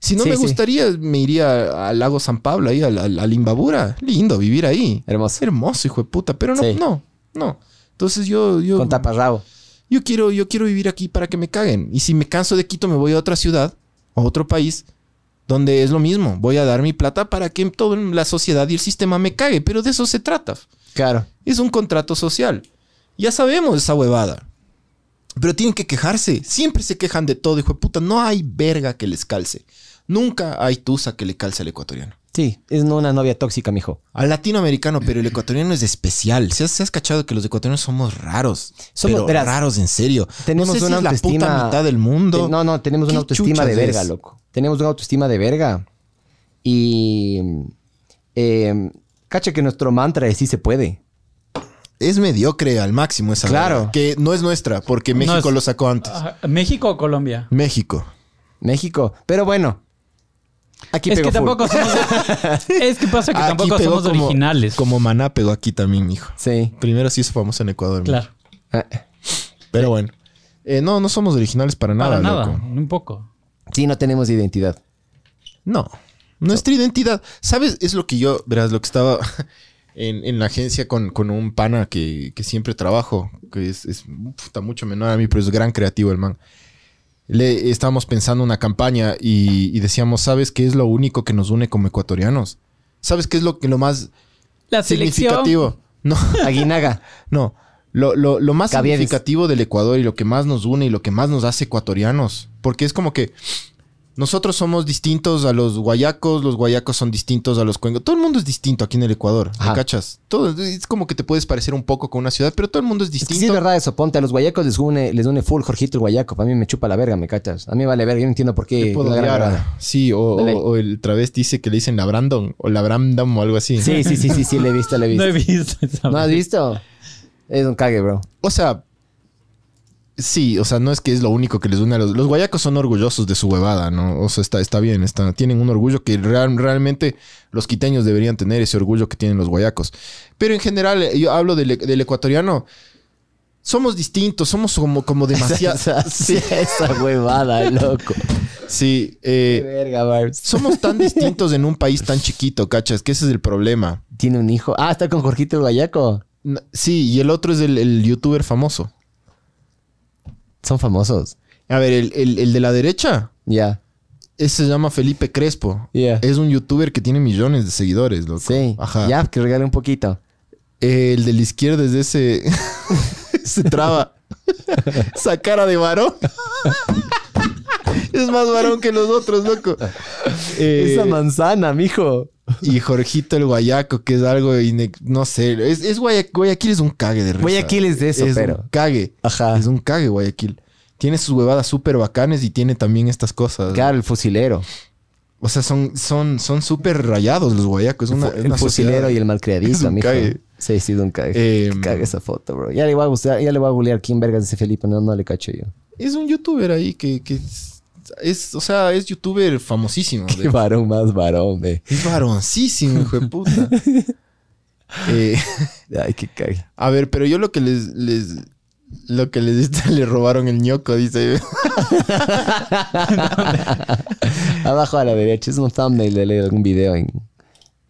Si no sí, me gustaría, sí. me iría al lago San Pablo, ahí, a la, a la Limbabura. Lindo vivir ahí. Hermoso. Hermoso, hijo de puta. Pero no, sí. no, no. Entonces yo... yo Con taparrabo. Yo quiero, yo quiero vivir aquí para que me caguen. Y si me canso de Quito, me voy a otra ciudad, a otro país, donde es lo mismo. Voy a dar mi plata para que toda la sociedad y el sistema me cague. Pero de eso se trata. Claro. Es un contrato social. Ya sabemos esa huevada. Pero tienen que quejarse. Siempre se quejan de todo, hijo de puta. No hay verga que les calce. Nunca hay tusa que le calce al ecuatoriano. Sí, es una novia tóxica, mijo. Al latinoamericano, pero el ecuatoriano es especial. ¿Se has, se has cachado que los ecuatorianos somos raros? Somos pero verás, raros, en serio. Tenemos no sé una si autoestima, es la puta mitad del mundo. Te, no, no, tenemos una autoestima de verga, es? loco. Tenemos una autoestima de verga. Y... Eh, cacha que nuestro mantra es sí se puede. Es mediocre al máximo esa Claro. Verdad, que no es nuestra, porque México no es, lo sacó antes. Uh, ¿México o Colombia? México. México. Pero bueno... Aquí es que tampoco full. somos... Es que pasa que aquí tampoco somos como, originales. Como Maná pegó aquí también, mijo. Sí. Primero sí hizo famoso en Ecuador. Claro. Mijo. Pero bueno. Eh, no, no somos originales para nada, para nada, loco. Un poco. Sí, no tenemos identidad. No. Nuestra no. identidad... ¿Sabes? Es lo que yo... Verás, lo que estaba en, en la agencia con, con un pana que, que siempre trabajo. Que es, es puta, mucho menor a mí, pero es gran creativo el man. Le estábamos pensando una campaña y, y decíamos, ¿sabes qué es lo único que nos une como ecuatorianos? ¿Sabes qué es lo que lo más la significativo? No. Aguinaga. No. Lo, lo, lo más Cabieres. significativo del Ecuador y lo que más nos une y lo que más nos hace ecuatorianos. Porque es como que nosotros somos distintos a los guayacos, los guayacos son distintos a los cuencos. Todo el mundo es distinto aquí en el Ecuador. ¿Me cachas? Todo, es como que te puedes parecer un poco con una ciudad, pero todo el mundo es distinto. Es que sí, es verdad eso. Ponte, a los guayacos les une, les une full Jorjito el Guayaco. Para mí me chupa la verga, ¿me cachas? A mí vale verga. Yo no entiendo por qué. Puedo la sí, o, o, o el travesti dice que le dicen la Brandon o la Brandon o algo así. Sí, sí, sí, sí, sí, sí, le he visto, le he visto. No he visto esa. ¿No has visto? Es un cague, bro. O sea... Sí, o sea, no es que es lo único que les une a los... Los guayacos son orgullosos de su huevada, ¿no? O sea, está, está bien, está, tienen un orgullo que real, realmente los quiteños deberían tener, ese orgullo que tienen los guayacos. Pero en general, yo hablo del, del ecuatoriano... Somos distintos, somos como, como demasiado... Esa, esa, sí, esa huevada, loco. Sí. Eh, Qué verga, Barbs. Somos tan distintos en un país tan chiquito, ¿cachas? Que ese es el problema. Tiene un hijo. Ah, está con Jorjito el Guayaco. No, sí, y el otro es el, el youtuber famoso. Son famosos. A ver, el, el, el de la derecha. Ya. Yeah. Ese se llama Felipe Crespo. Yeah. Es un youtuber que tiene millones de seguidores, loco. Sí. Ajá. Ya, yeah, que regale un poquito. El de la izquierda es de ese... ese traba. Esa cara de varón. Es más varón que los otros, loco. Eh, Esa manzana, mijo. Y Jorjito el Guayaco, que es algo... Ine... No sé. Es, es Guaya... Guayaquil es un cague de risa. Guayaquil es de eso, es pero... Es un cague. Ajá. Es un cague, Guayaquil. Tiene sus huevadas súper bacanes y tiene también estas cosas. Claro, el fusilero. O sea, son son son súper rayados los guayacos. Es una, el, es una el fusilero sociedad. Y el malcriadito, mijo. Cague. Sí, sí, de un cague. Eh, cague esa foto, bro. Ya le voy a gustar, ya le voy a googlear quién vergas ese Felipe. No, no le cacho yo. Es un youtuber ahí que... que... Es, o sea, es youtuber famosísimo. Qué de... varón más varón, güey. Es varoncísimo, hijo de puta. eh, Ay, qué caga. A ver, pero yo lo que les... les lo que les le robaron el ñoco, dice. Abajo a la derecha. Es un thumbnail de algún video. En,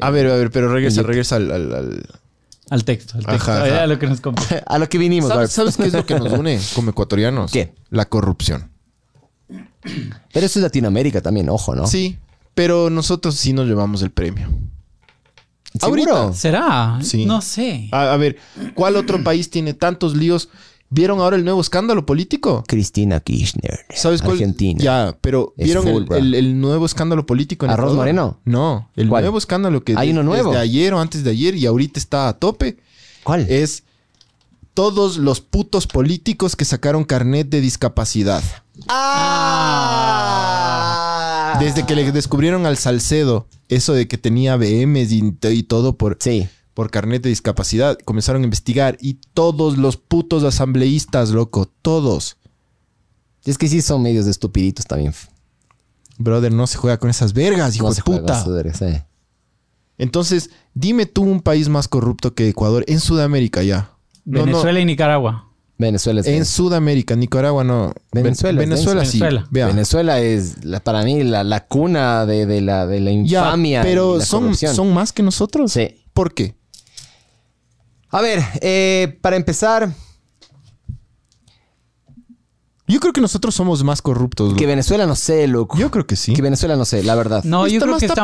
a ver, a ver, pero regresa, regresa al... al, al... Al texto, al texto. Ajá, ajá. A lo que nos compre. A lo que vinimos. ¿Sabes, ¿Sabes qué es lo que nos une como ecuatorianos? ¿Qué? La corrupción. Pero eso es Latinoamérica también, ojo, ¿no? Sí, pero nosotros sí nos llevamos el premio. ¿Seguro? ¿Ahorita? ¿Será? Sí. No sé. A, a ver, ¿cuál otro país tiene tantos líos ¿Vieron ahora el nuevo escándalo político? Cristina Kirchner. ¿Sabes cuál? Argentina. Ya, pero es ¿vieron full, el, el, el nuevo escándalo político en Arroz Moreno? No, el ¿cuál? Nuevo escándalo que ¿hay de, uno nuevo? Desde ayer o antes de ayer y ahorita está a tope. ¿Cuál? Es todos los putos políticos que sacaron carnet de discapacidad. ¡Ah! Desde que le descubrieron al Salcedo eso de que tenía B Ms y, y todo por... Sí. Por carnet de discapacidad, comenzaron a investigar y todos los putos asambleístas, loco, todos. Es que sí son medios estupiditos también. Brother, no se juega con esas vergas, hijo no de puta. Vergas, eh. Entonces, dime tú un país más corrupto que Ecuador en Sudamérica ya. No, Venezuela no. Y Nicaragua. Venezuela es en Venezuela. Sudamérica, Nicaragua no. Venezuela, Venezuela, Venezuela sí. Venezuela, Venezuela es la, para mí la, la cuna de, de, la, de la infamia. Ya, pero y la son, son más que nosotros. Sí. ¿Por qué? A ver, eh, para empezar... Yo creo que nosotros somos más corruptos. Que Venezuela no sé, loco. Yo creo que sí. Que Venezuela no sé, la verdad. No, está yo creo más que está,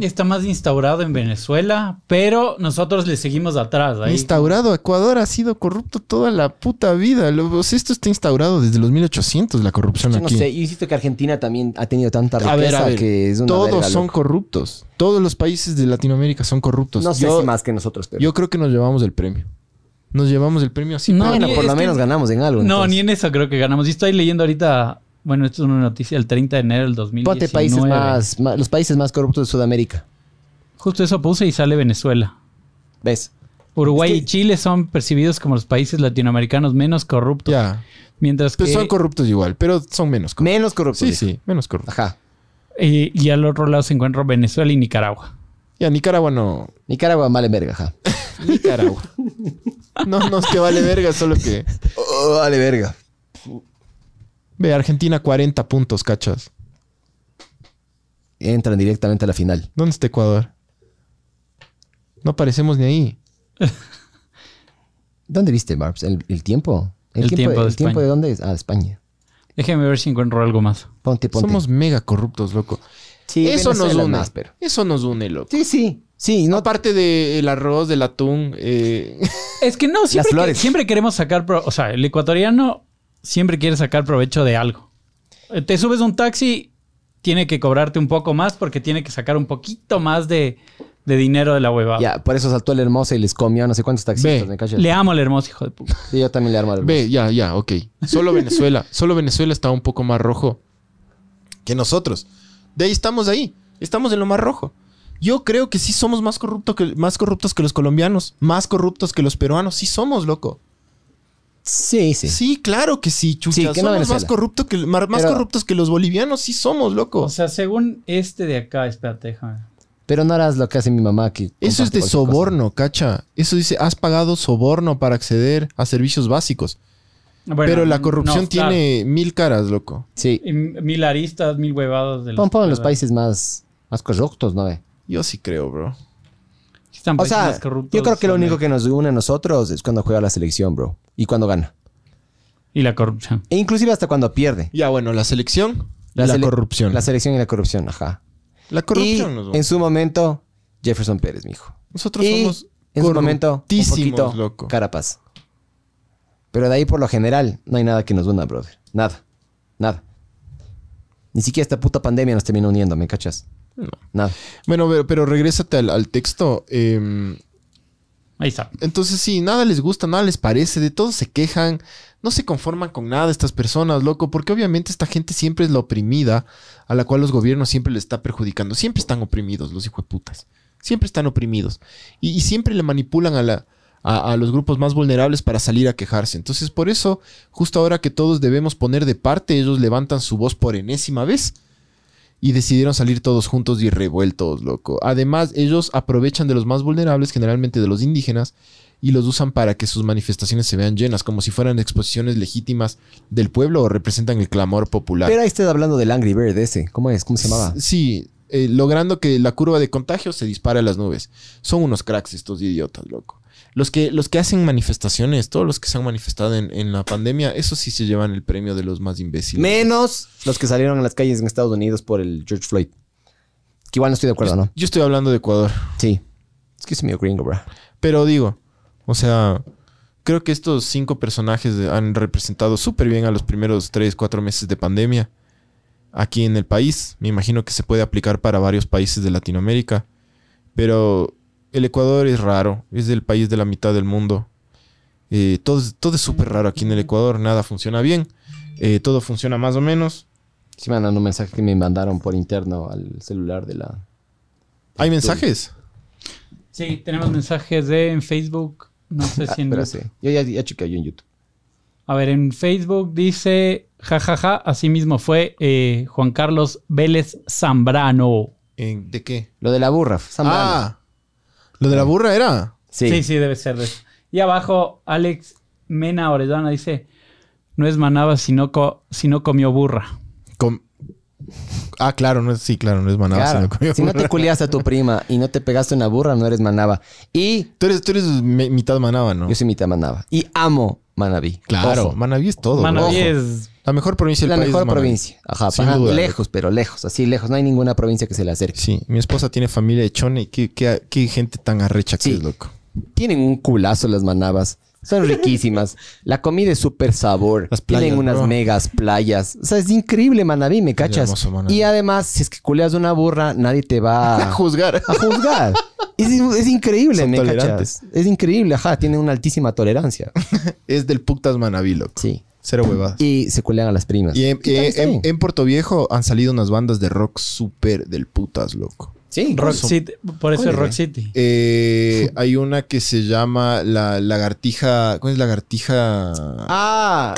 está más instaurado en Venezuela, pero nosotros le seguimos atrás. Ahí. Instaurado. Ecuador ha sido corrupto toda la puta vida. Esto está instaurado desde los mil ochocientos, la corrupción yo aquí. Yo no sé. Yo insisto que Argentina también ha tenido tanta riqueza a ver, a ver, que es una todos verga, son loco. Corruptos. Todos los países de Latinoamérica son corruptos. No sé yo, si más que nosotros. Pero. Yo creo que nos llevamos el premio. Nos llevamos el premio así. No, bueno, por lo menos que, ganamos en algo. No, entonces. Ni en eso creo que ganamos. Y estoy leyendo ahorita... Bueno, esto es una noticia. El treinta de enero del dos mil diecinueve. Ponte países más, más, los países más corruptos de Sudamérica. Justo eso puse y sale Venezuela. ¿Ves? Uruguay es que, y Chile son percibidos como los países latinoamericanos menos corruptos. Ya. Mientras que... Pues son corruptos igual, pero son menos corruptos. Menos corruptos. Sí, dijo. Sí. Menos corruptos. Ajá. Y, y al otro lado se encuentran Venezuela y Nicaragua. Ya, Nicaragua no... Nicaragua vale verga, ajá. Nicaragua. No, no es que vale verga, solo que... Oh, vale verga. Ve, Argentina cuarenta puntos, cachas. Entran directamente a la final. ¿Dónde está Ecuador? No aparecemos ni ahí. ¿Dónde viste, Barbs? ¿El, el tiempo? ¿El, el tiempo, tiempo de ¿El España. Tiempo de dónde es? Ah, España. Déjame ver si encuentro algo más. Ponte, ponte. Somos mega corruptos, loco. Sí, eso Venezuela nos une. Más, pero... Eso nos une, loco. Sí, sí. Sí, no aparte del arroz, del atún. Eh... Es que no, siempre, que, siempre queremos sacar... Pro, o sea, el ecuatoriano siempre quiere sacar provecho de algo. Te subes un taxi, tiene que cobrarte un poco más porque tiene que sacar un poquito más de, de dinero de la huevada. Ya, por eso saltó el Hermoso y les comió no sé cuántos taxistas. Me cayó. Le amo al Hermoso, hijo de puta. Sí, yo también le amo al Hermoso. Ve, ya, ya, ok. Solo Venezuela. Solo Venezuela está un poco más rojo que nosotros. De ahí estamos ahí. Estamos en lo más rojo. Yo creo que sí somos más corruptos que, más corruptos que los colombianos. Más corruptos que los peruanos. Sí somos, loco. Sí, sí. Sí, claro que sí, chucha. Sí, que no somos más, corrupto que, más pero, corruptos que los bolivianos. Sí somos, loco. O sea, según este de acá... Espérate, déjame. Pero no harás lo que hace mi mamá. Que eso es de soborno, cosa. Cacha. Eso dice, has pagado soborno para acceder a servicios básicos. Bueno, pero la corrupción no, claro. Tiene mil caras, loco. Sí. Y mil aristas, mil huevadas. De los pon, pon los países más, más corruptos, ¿no? Eh? Yo sí creo, bro. Están o sea, yo creo que lo único que nos une a nosotros es cuando juega la selección, bro. Y cuando gana. Y la corrupción. E inclusive hasta cuando pierde. Ya, bueno, la selección la y la sele corrupción. La selección y la corrupción, ajá. La corrupción. Y nos une. En su momento, Jefferson Pérez, mijo. Nosotros y somos en su momento, un poquito loco. Carapaz. Pero de ahí, por lo general, no hay nada que nos una, brother. Nada. Nada. Ni siquiera esta puta pandemia nos termina uniendo, ¿me cachas? No. Nada. Bueno, pero, pero regrésate al, al texto. Eh, Ahí está. Entonces, sí, nada les gusta, nada les parece, de todo se quejan, no se conforman con nada estas personas, loco, porque obviamente esta gente siempre es la oprimida a la cual los gobiernos siempre les está perjudicando. Siempre están oprimidos los hijueputas. Siempre están oprimidos. Y, y siempre le manipulan a, la, a, a los grupos más vulnerables para salir a quejarse. Entonces, por eso, justo ahora que todos debemos poner de parte, ellos levantan su voz por enésima vez. Y decidieron salir todos juntos y revueltos, loco. Además, ellos aprovechan de los más vulnerables, generalmente de los indígenas, y los usan para que sus manifestaciones se vean llenas, como si fueran exposiciones legítimas del pueblo o representan el clamor popular. Pero ahí estás hablando del Angry Bird ese. ¿Cómo es? ¿Cómo se llamaba? Sí, eh, logrando que la curva de contagio se dispare a las nubes. Son unos cracks estos idiotas, loco. Los que, los que hacen manifestaciones, todos los que se han manifestado en, en la pandemia, esos sí se llevan el premio de los más imbéciles. Menos los que salieron a las calles en Estados Unidos por el George Floyd. Que igual no estoy de acuerdo, ¿no? Yo estoy hablando de Ecuador. Sí. Es que es medio gringo, bro. Pero digo, o sea, Creo que estos cinco personajes han representado súper bien a los primeros tres, cuatro meses de pandemia aquí en el país. Me imagino que se puede aplicar para varios países de Latinoamérica. Pero el Ecuador es raro. Es el país de la mitad del mundo. Eh, todo, todo es súper raro aquí en el Ecuador. Nada funciona bien. Eh, todo funciona más o menos. Sí, me mandaron un mensaje que me mandaron por interno al celular de la... De ¿Hay YouTube. mensajes? Sí, tenemos mensajes de, en Facebook. No sé ah, si en... Pero sí. Yo ya, ya chequé yo en YouTube. A ver, en Facebook dice... Jajaja, ja, ja. Así mismo fue eh, Juan Carlos Vélez Zambrano. ¿De qué? Lo de la burra. Zambrano. Ah, ¿lo de la burra era? Sí, sí, sí debe ser. De eso. Y abajo, Alex Mena Orellana dice, no es manaba si no, co si no comió burra. Com ah, claro, no es, sí, claro, no es manaba claro. si no comió si burra. Si no te culiaste a tu prima y no te pegaste una burra, no eres manaba. Y... Tú eres, tú eres mitad manaba, ¿no? Yo soy mitad manaba. Y amo Manaví. Claro, Ojo. Manaví es todo. Manaví es... La mejor provincia del la país. La mejor es provincia. Ajá, para lejos, pero lejos. Así lejos. No hay ninguna provincia que se le acerque. Sí, mi esposa tiene familia de Chone. Qué, qué, qué gente tan arrecha sí. que es, loco. Tienen un culazo las manabas. Son riquísimas. La comida es súper sabor. Las playas, tienen unas bro. megas playas. O sea, es increíble Manaví, ¿me cachas? Hermoso, Manaví. Y además, si es que culeas de una burra, nadie te va a juzgar. A juzgar. Es, es increíble, Son ¿me tolerantes. cachas? Es increíble, ajá. Tienen una altísima tolerancia. Es del putas Manaví, loco. Sí. Cero huevadas. Y se culean a las primas. Y en, eh, en, en Puerto Viejo han salido unas bandas de rock súper del putas, loco. Sí. Rock son... City. Por eso es Rock City. Eh, hay una que se llama la Lagartija... ¿Cuál es Lagartija? Ah...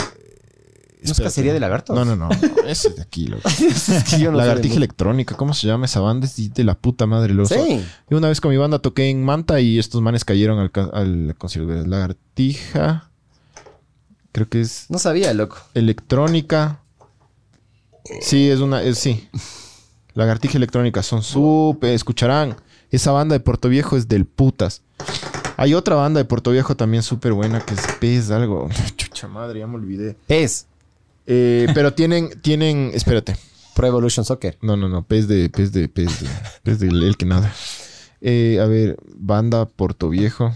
¿No es Cacería de Lagartos? No, no, no. Eso es de aquí, loco. Es que yo no Lagartija Electrónica. ¿Cómo se llama esa banda? Es de la puta madre, loco. Sí. Y una vez con mi banda toqué en Manta y estos manes cayeron al, al concierto de Lagartija... Creo que es... No sabía, loco. Electrónica. Sí, es una... Es, sí. Lagartija Electrónica. Son súper... Escucharán. Esa banda de Puerto Viejo es del putas. Hay otra banda de Puerto Viejo también súper buena que es Pez algo. Chucha madre, ya me olvidé. Pez. Eh, pero tienen... tienen... Espérate. Pro Evolution Soccer. No, no, no. Pez de... Pez de... Pez de... Pez de... El que nada. Eh, a ver. Banda Puerto Viejo.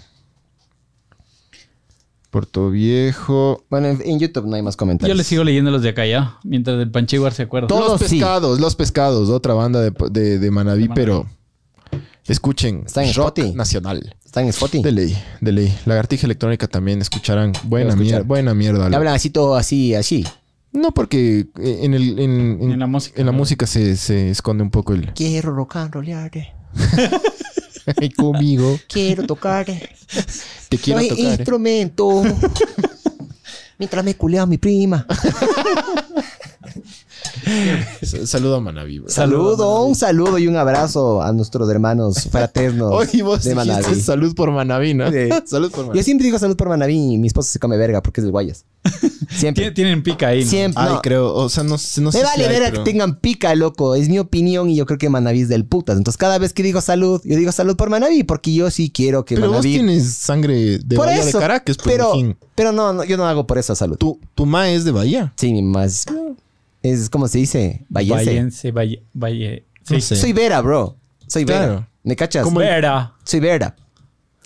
Puerto Viejo. Bueno, en, en YouTube no hay más comentarios. Yo les sigo leyendo los de acá ya, mientras el Panchiguar se acuerda. Todos los pescados, sí. los pescados. Otra banda de, de, de, Manaví, de Manaví, pero escuchen. Está en rock Spotify nacional. Está en Spotify. De ley, de ley. Lagartija Electrónica también escucharán. Buena mierda, buena mierda. Hablan así todo así, así. No, porque en, el, en, en, en la música, en la ¿no? música se, se esconde un poco el... Quiero rocanrolear. Y conmigo. Quiero tocar. Te quiero Soy tocar. instrumento. ¿Eh? Mientras me culea a mi prima. Saludo a Manaví. Bro. Saludo, saludo Manaví. Un saludo y un abrazo a nuestros hermanos fraternos. Hoy vos de Manaví. Salud por Manaví, ¿no? Sí. Salud por Manaví. Yo siempre digo salud por Manaví y mi esposa se come verga porque es del Guayas. Siempre. Tienen pica ahí, ¿no? Siempre. Ay, no. creo. O sea, no, no sé. Me vale si verga pero... que tengan pica, loco. Es mi opinión y yo creo que Manaví es del putas. Entonces, cada vez que digo salud, yo digo salud por Manaví porque yo sí quiero que pero Manaví. Pero vos tienes sangre de por Bahía eso, de Caracas, por pero, pero no, no, yo no hago por esa salud. ¿Tu, tu ma es de Bahía? Sí, mi ma es. Es como se dice, vallense. Vallense, valle. Sí. No sé. Soy Vera, bro. Soy Vera. Claro. ¿Me cachas? Como Vera. Soy Vera.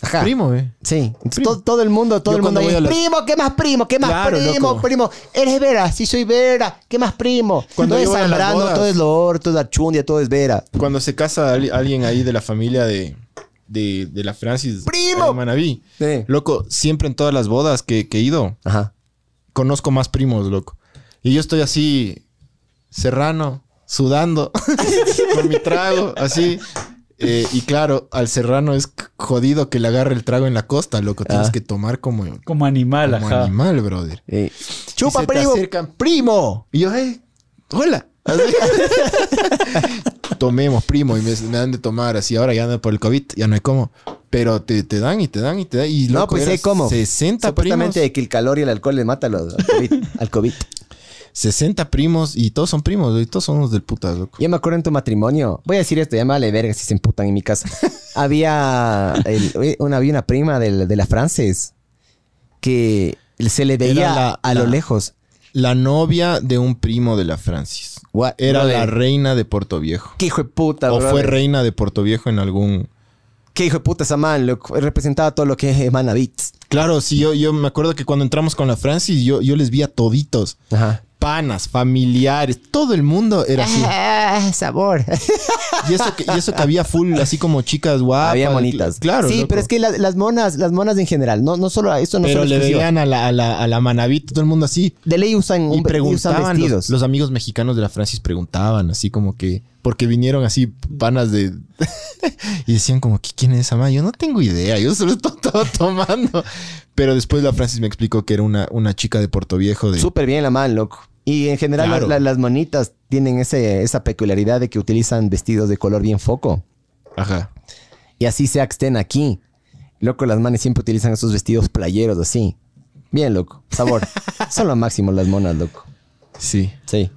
Ajá. Primo, eh. Sí. Primo. Todo, todo el mundo, todo Yo el mundo. Ahí, la... Primo, ¿qué más primo? ¿Qué más claro, primo? Loco. Primo. Eres Vera. Sí, soy Vera. ¿Qué más primo? Cuando todo es Zambrano, bodas, todo es Loor, todo es Archundia, todo es Vera. Cuando se casa alguien ahí de la familia de, de, de la Francis. Primo. De Manaví. Sí. Loco, siempre en todas las bodas que, que he ido, ajá, conozco más primos, loco. Y yo estoy así, serrano, sudando, con mi trago, así. Eh, y claro, al serrano es jodido que le agarre el trago en la costa, loco. Tienes ah. que tomar como... Como animal, como ajá. Como animal, brother. Eh. ¡Chupa, y primo! Se te acercan, ¡primo! Y yo, eh, ¡hola! Tomemos, primo. Y me, me dan de tomar así. Ahora ya no por el COVID, ya no hay cómo. Pero te, te dan y te dan y te dan. Y loco, no, pues sé cómo. sesenta Supuestamente primos. Que el calor y el alcohol le matan al COVID. Al COVID. sesenta primos y todos son primos y todos somos del putas, loco. Ya me acuerdo en tu matrimonio. Voy a decir esto, ya me vale verga si se emputan en mi casa. había, el, una, había una prima de, de la Frances que se le veía la, a la, lo lejos. La novia de un primo de la Frances. What? Era brother. La reina de Puerto Viejo. ¡Qué hijo de puta, bro! O brother. Fue reina de Puerto Viejo en algún... qué hijo de puta esa man, lo, representaba todo lo que es Manaví. Claro, sí, yo, yo me acuerdo que cuando entramos con la Francis, yo, yo les vi a toditos. Ajá. Panas, familiares, todo el mundo era así. Ah, sabor. Y eso, que, y eso que había full, así como chicas guapas. Había monitas. Claro. Sí, loco. Pero es que las, las monas, las monas en general, no, no solo a eso, no pero solo le veían a la, a la, a la Manaví, todo el mundo así. De ley usan, y preguntaban, usan vestidos. Los, los amigos mexicanos de la Francis preguntaban, así como que, porque vinieron así panas de. Y decían como, ¿quién es esa madre? Yo no tengo idea, yo solo estoy todo tomando. Pero después la Francis me explicó que era una, una chica de Portoviejo. De... Súper bien la man, loco. Y en general claro. la, la, las monitas tienen ese, esa peculiaridad de que utilizan vestidos de color bien foco. Ajá. Y así sea que estén aquí. Loco, las manes siempre utilizan esos vestidos playeros así. Bien, loco. Sabor. Son lo máximo las monas, loco. Sí. Sí.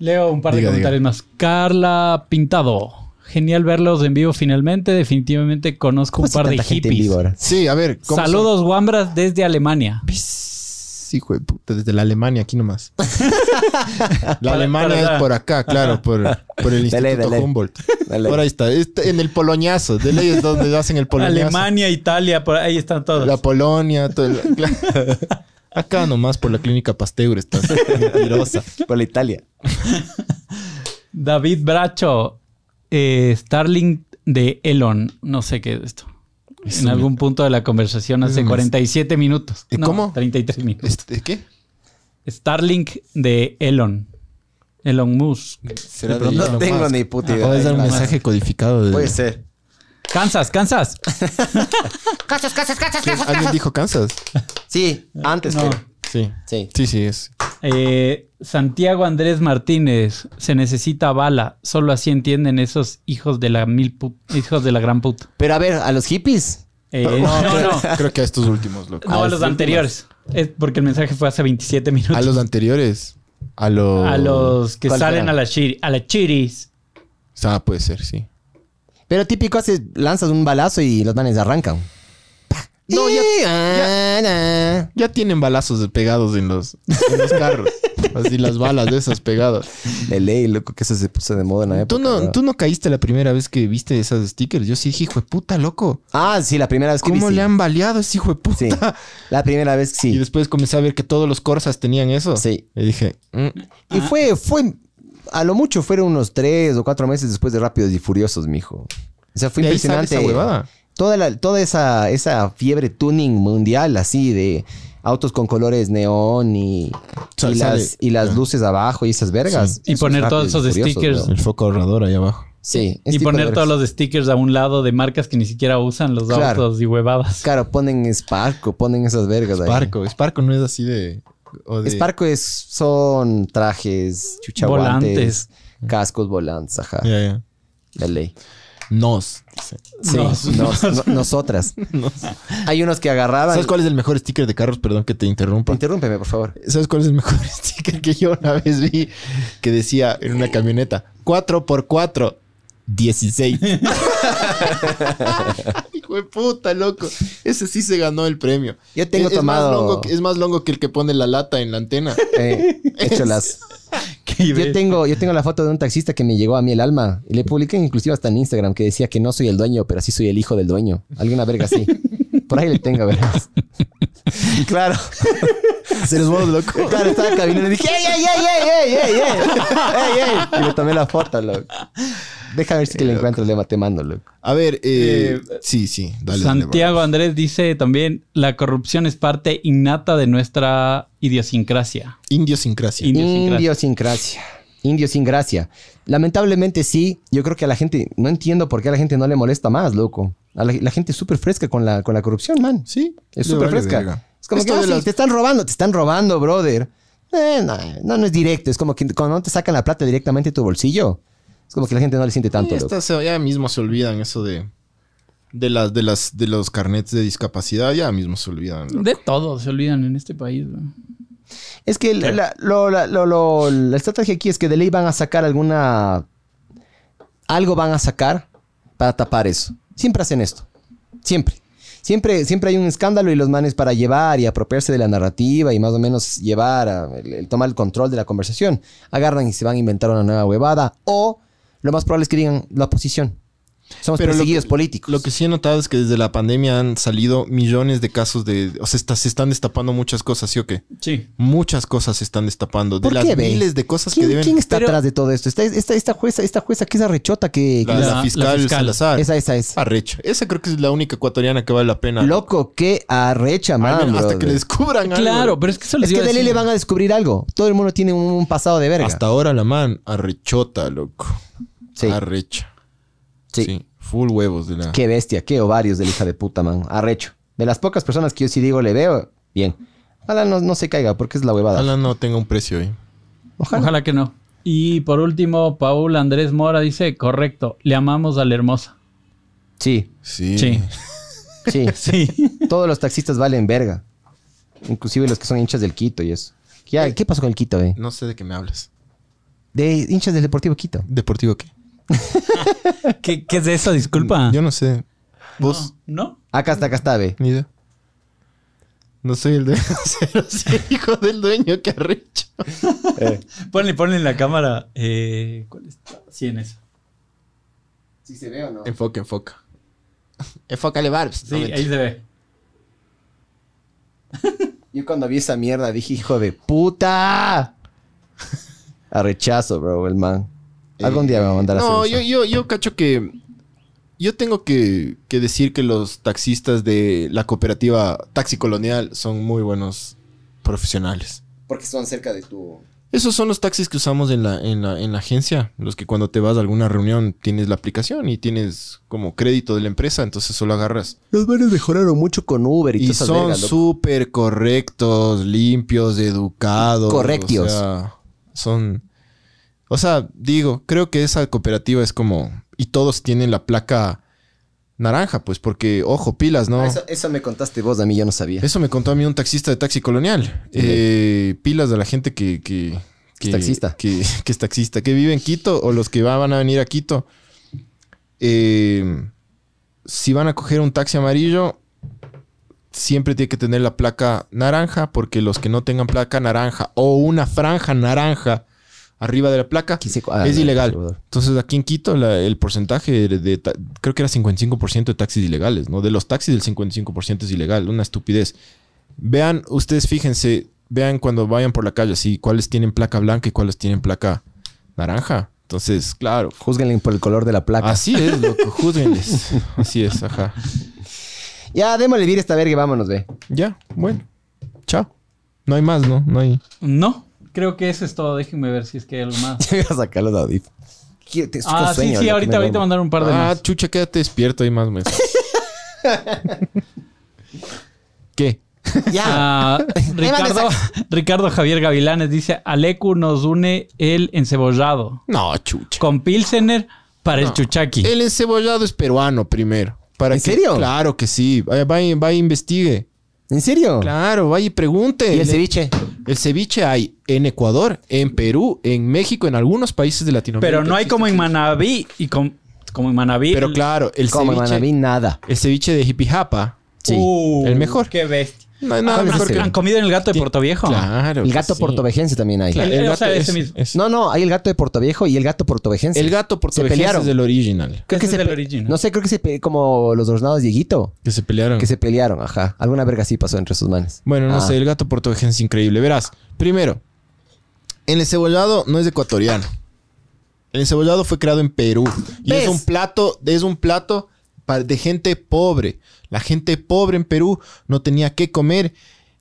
Leo un par de diga, comentarios diga. más. Carla Pintado. Genial verlos en vivo finalmente. Definitivamente conozco un par de hippies. Sí, a ver. ¿Cómo Saludos, son? Wambras, desde Alemania. Pis. Hijo de puta, desde la Alemania, aquí nomás. La Alemania es por acá, claro, por, por el Instituto dele, dele. Humboldt. Dele. Por ahí está, este, en el Poloñazo, de ley es donde hacen el Poloñazo. Alemania, Italia, por ahí están todos. La Polonia, todo el, claro. Acá nomás por la Clínica Pasteur estás. Mentirosa. Por la Italia. David Bracho, eh, Starlink de Elon, no sé qué es esto. En sí, algún punto de la conversación hace cuarenta y siete minutos. No, ¿cómo? treinta y tres minutos. ¿Qué? Starlink de Elon. Elon Musk. ¿Será de no Elon tengo Musk? Ni puta idea. Puedes dar un mensaje codificado. De... Puede ser. Kansas, Kansas. Kansas, Kansas, Kansas, Kansas. ¿Alguien dijo Kansas? Sí, antes. No. Sí. Sí, sí, sí es. Eh, Santiago Andrés Martínez. Se necesita bala. Solo así entienden esos hijos de la mil put hijos de la gran puta. Pero a ver, ¿a los hippies? Eh, no, no, creo, no. Creo que a estos últimos. Loco. No, a, a los, los anteriores. Es porque el mensaje fue hace veintisiete minutos. A los anteriores. A los... A los que salen a, la chiri a las chiris. O sea, puede ser, sí. Pero típico haces, lanzas un balazo y los manes arrancan. No, ya, ya, ya tienen balazos pegados en los, en los carros. Así las balas de esas pegadas. De ley, loco, que eso se puso de moda en la época. ¿Tú no, ¿no? ¿Tú no caíste la primera vez que viste esas stickers? Yo sí dije, hijo de puta, loco. Ah, sí, la primera vez que vi. ¿Cómo le han baleado a ese hijo de puta? Sí, la primera vez que sí. Y después comencé a ver que todos los Corsas tenían eso. Sí. Y dije... Mm. Y fue, fue... A lo mucho fueron unos tres o cuatro meses después de Rápidos y Furiosos, mijo. O sea, fue de impresionante. Ahí sale esa huevada. Toda, la, toda esa, esa fiebre tuning mundial así de autos con colores neón y, sal, y, las, y las luces abajo y esas vergas. Sí. Y poner todos esos stickers. Bro. El foco ahorrador ahí abajo. Sí. Y poner todos los stickers a un lado de marcas que ni siquiera usan los claro. autos y huevadas. Claro, ponen Sparco, ponen esas vergas Sparco. Ahí. Sparco no es así de... O de... Sparco es, son trajes, chuchaguantes, volantes. Cascos, volantes, ajá. Ya, yeah, ya. Yeah. La ley. Nos. Sí, nos, nos, nos. No, nosotras. Nos. Hay unos que agarraban. ¿Sabes cuál es el mejor sticker de carros? Perdón que te interrumpa. Interrúmpeme, por favor. ¿Sabes cuál es el mejor sticker que yo una vez vi? Que decía en una camioneta: cuatro por cuatro, dieciséis. Hijo de puta, loco. Ese sí se ganó el premio. Yo tengo es, tomado. Es más, longo, es más longo que el que pone la lata en la antena. Eh, hecho las. Yo tengo, yo tengo la foto de un taxista que me llegó a mí el alma. Y le publiqué inclusive hasta en Instagram que decía que no soy el dueño, pero sí soy el hijo del dueño. Alguna verga así. Por ahí le tengo, verás. Claro. Se los vuelvo loco. Claro, estaba caminando y dije, ¡ey, ey, ey, ey, ey, ey, ey! ¡Ey, ey! Y le tomé la foto, loco. Deja ver si eh, le encuentro, Lema, te mando, loco. A ver, eh, eh, sí, sí. Dale, Santiago dale, Andrés dice también, la corrupción es parte innata de nuestra idiosincrasia. Indiosincrasia. Indiosincrasia. Indiosincrasia. Indiosincrasia. Lamentablemente sí, yo creo que a la gente, no entiendo por qué a la gente no le molesta más, loco. A la, la gente es súper fresca con la, con la corrupción, man. Sí. Es súper vale fresca. Verga. Es como esto que, ah, sí, las... te están robando, te están robando, brother. Eh, no, no, no es directo. Es como que cuando no te sacan la plata directamente de tu bolsillo. Es como que la gente no le siente tanto. Esta se, ya mismo se olvidan eso de... De, las, de, las, de los carnets de discapacidad. Ya mismo se olvidan. Loco. De todo se olvidan en este país. ¿No? Es que la, la, lo, la, lo, lo, la estrategia aquí es que de ley van a sacar alguna... Algo van a sacar para tapar eso. Siempre hacen esto. Siempre. Siempre, siempre hay un escándalo y los manes para llevar y apropiarse de la narrativa y más o menos llevar, a, el, el tomar el control de la conversación. Agarran y se van a inventar una nueva huevada o... Lo más probable es que digan la oposición. Somos pero perseguidos lo que, políticos. Lo que sí he notado es que desde la pandemia han salido millones de casos de... O sea, está, se están destapando muchas cosas, ¿sí o qué? Sí. Muchas cosas se están destapando. De las qué, miles de cosas que deben... ¿Quién está pero... atrás de todo esto? Esta, esta, esta jueza, esta jueza que es arrechota que... que la, la, la, fiscal, la fiscal Salazar. Esa, esa es. Arrecha. Esa creo que es la única ecuatoriana que vale la pena. Loco, qué arrecha, man. Al menos hasta que le descubran algo. Claro, pero es que eso les Es que de ley le van a descubrir algo. Todo el mundo tiene un, un pasado de verga. Hasta ahora la man arrechota, loco. Sí. Arrecha. Sí. sí. Full huevos de la... Qué bestia, qué ovarios de la hija de puta, man. Arrecho. De las pocas personas que yo sí digo le veo, bien. Ojalá no, no se caiga porque es la huevada. Ojalá no tenga un precio ahí. Ojalá. Ojalá que no. Y por último, Paul Andrés Mora dice, correcto, le amamos a la hermosa. Sí. Sí. Sí. Sí. sí. Todos los taxistas valen verga. Inclusive los que son hinchas del Quito y eso. ¿Qué, ¿Qué pasó con el Quito, eh? No sé de qué me hablas. De hinchas del Deportivo Quito. ¿Deportivo qué? ¿Qué, ¿Qué es eso? Disculpa. Yo no sé. ¿Vos? ¿No? ¿No? Acá está, acá está, ve. Mira. No soy el dueño. Soy el hijo del dueño que arrecho. eh. Ponle, ponle en la cámara. Eh, ¿Cuál está? Sí, en eso. ¿Sí se ve o no? Enfoca, enfoca. Enfócale, Barbs. Sí, no, ahí se ve. Yo cuando vi esa mierda dije, hijo de puta. Arrechazo, bro, el man. Algún día me va a mandar a hacer eso. No, yo, yo, yo cacho que... Yo tengo que, que decir que los taxistas de la cooperativa Taxi Colonial son muy buenos profesionales. Porque son cerca de tu... Esos son los taxis que usamos en la, en la, en la agencia. Los que cuando te vas a alguna reunión tienes la aplicación y tienes como crédito de la empresa. Entonces solo agarras. Los bares mejoraron mucho con Uber. Y, y son súper correctos, limpios, educados. Correctios. O sea, son... O sea, digo, creo que esa cooperativa es como... Y todos tienen la placa naranja, pues, porque, ojo, pilas, ¿no? Ah, eso, eso me contaste vos, a mí yo no sabía. Eso me contó a mí un taxista de Taxi Colonial. Sí. Eh, pilas de la gente que... que, que es taxista. Que, que es taxista, que vive en Quito o los que van a venir a Quito. Eh, si van a coger un taxi amarillo, siempre tiene que tener la placa naranja, porque los que no tengan placa naranja o una franja naranja... Arriba de la placa se, ah, es no, ilegal. No, entonces, aquí en Quito, la, el porcentaje de, de... Creo que era cincuenta y cinco por ciento de taxis ilegales, ¿no? De los taxis, el cincuenta y cinco por ciento es ilegal. Una estupidez. Vean, ustedes fíjense. Vean cuando vayan por la calle, así, cuáles tienen placa blanca y cuáles tienen placa naranja. Entonces, claro. Júzguenle por el color de la placa. Así es, loco. Júzguenles. Así es, ajá. Ya, démosle vir esta verga y vámonos, ve. Ya, bueno. Chao. No hay más, ¿no? No hay... No. Creo que eso es todo. Déjenme ver si es que hay algo más. Voy a sacar los audífonos. Ah, sí, sueño, sí. Ahorita, ahorita mandar un par de ah, más. Ah, chucha, quédate despierto. Hay más mensajes. ¿Qué? Ya. Uh, Ricardo, Ricardo Javier Gavilanes dice... Alecu nos une el encebollado. No, chucha. Con Pilsener para no. el chuchaqui. El encebollado es peruano primero. Para ¿En que, serio? Claro que sí. Vaya, vaya, investigue. ¿En serio? Claro, vaya y pregunte. ¿Y el ceviche? El ceviche hay en Ecuador, en Perú, en México, en algunos países de Latinoamérica. Pero no hay como en Manaví y con, como en Manaví. Pero claro, el como ceviche. Como en Manaví, nada. El ceviche de Jipijapa. Sí. Uh, el mejor. Qué bestia. No, no, ah, mejor que... ¿Han comido en el gato de Portoviejo? Claro. El gato sí. portovejense también hay. Claro, el, el gato es, mismo. Es. No, no, hay el gato de Portoviejo y el gato portovejense. El gato portovejense es del original. Creo que es el original. No sé, creo que se pe... como los hornados de Dieguito. Que se pelearon. Que se pelearon, ajá. Alguna verga sí pasó entre sus manes. Bueno, no ah. sé, el gato portovejense es increíble. Verás, primero, el encebollado no es ecuatoriano. El encebollado fue creado en Perú. Y ¿ves? es un plato, es un plato de gente pobre. La gente pobre en Perú no tenía qué comer.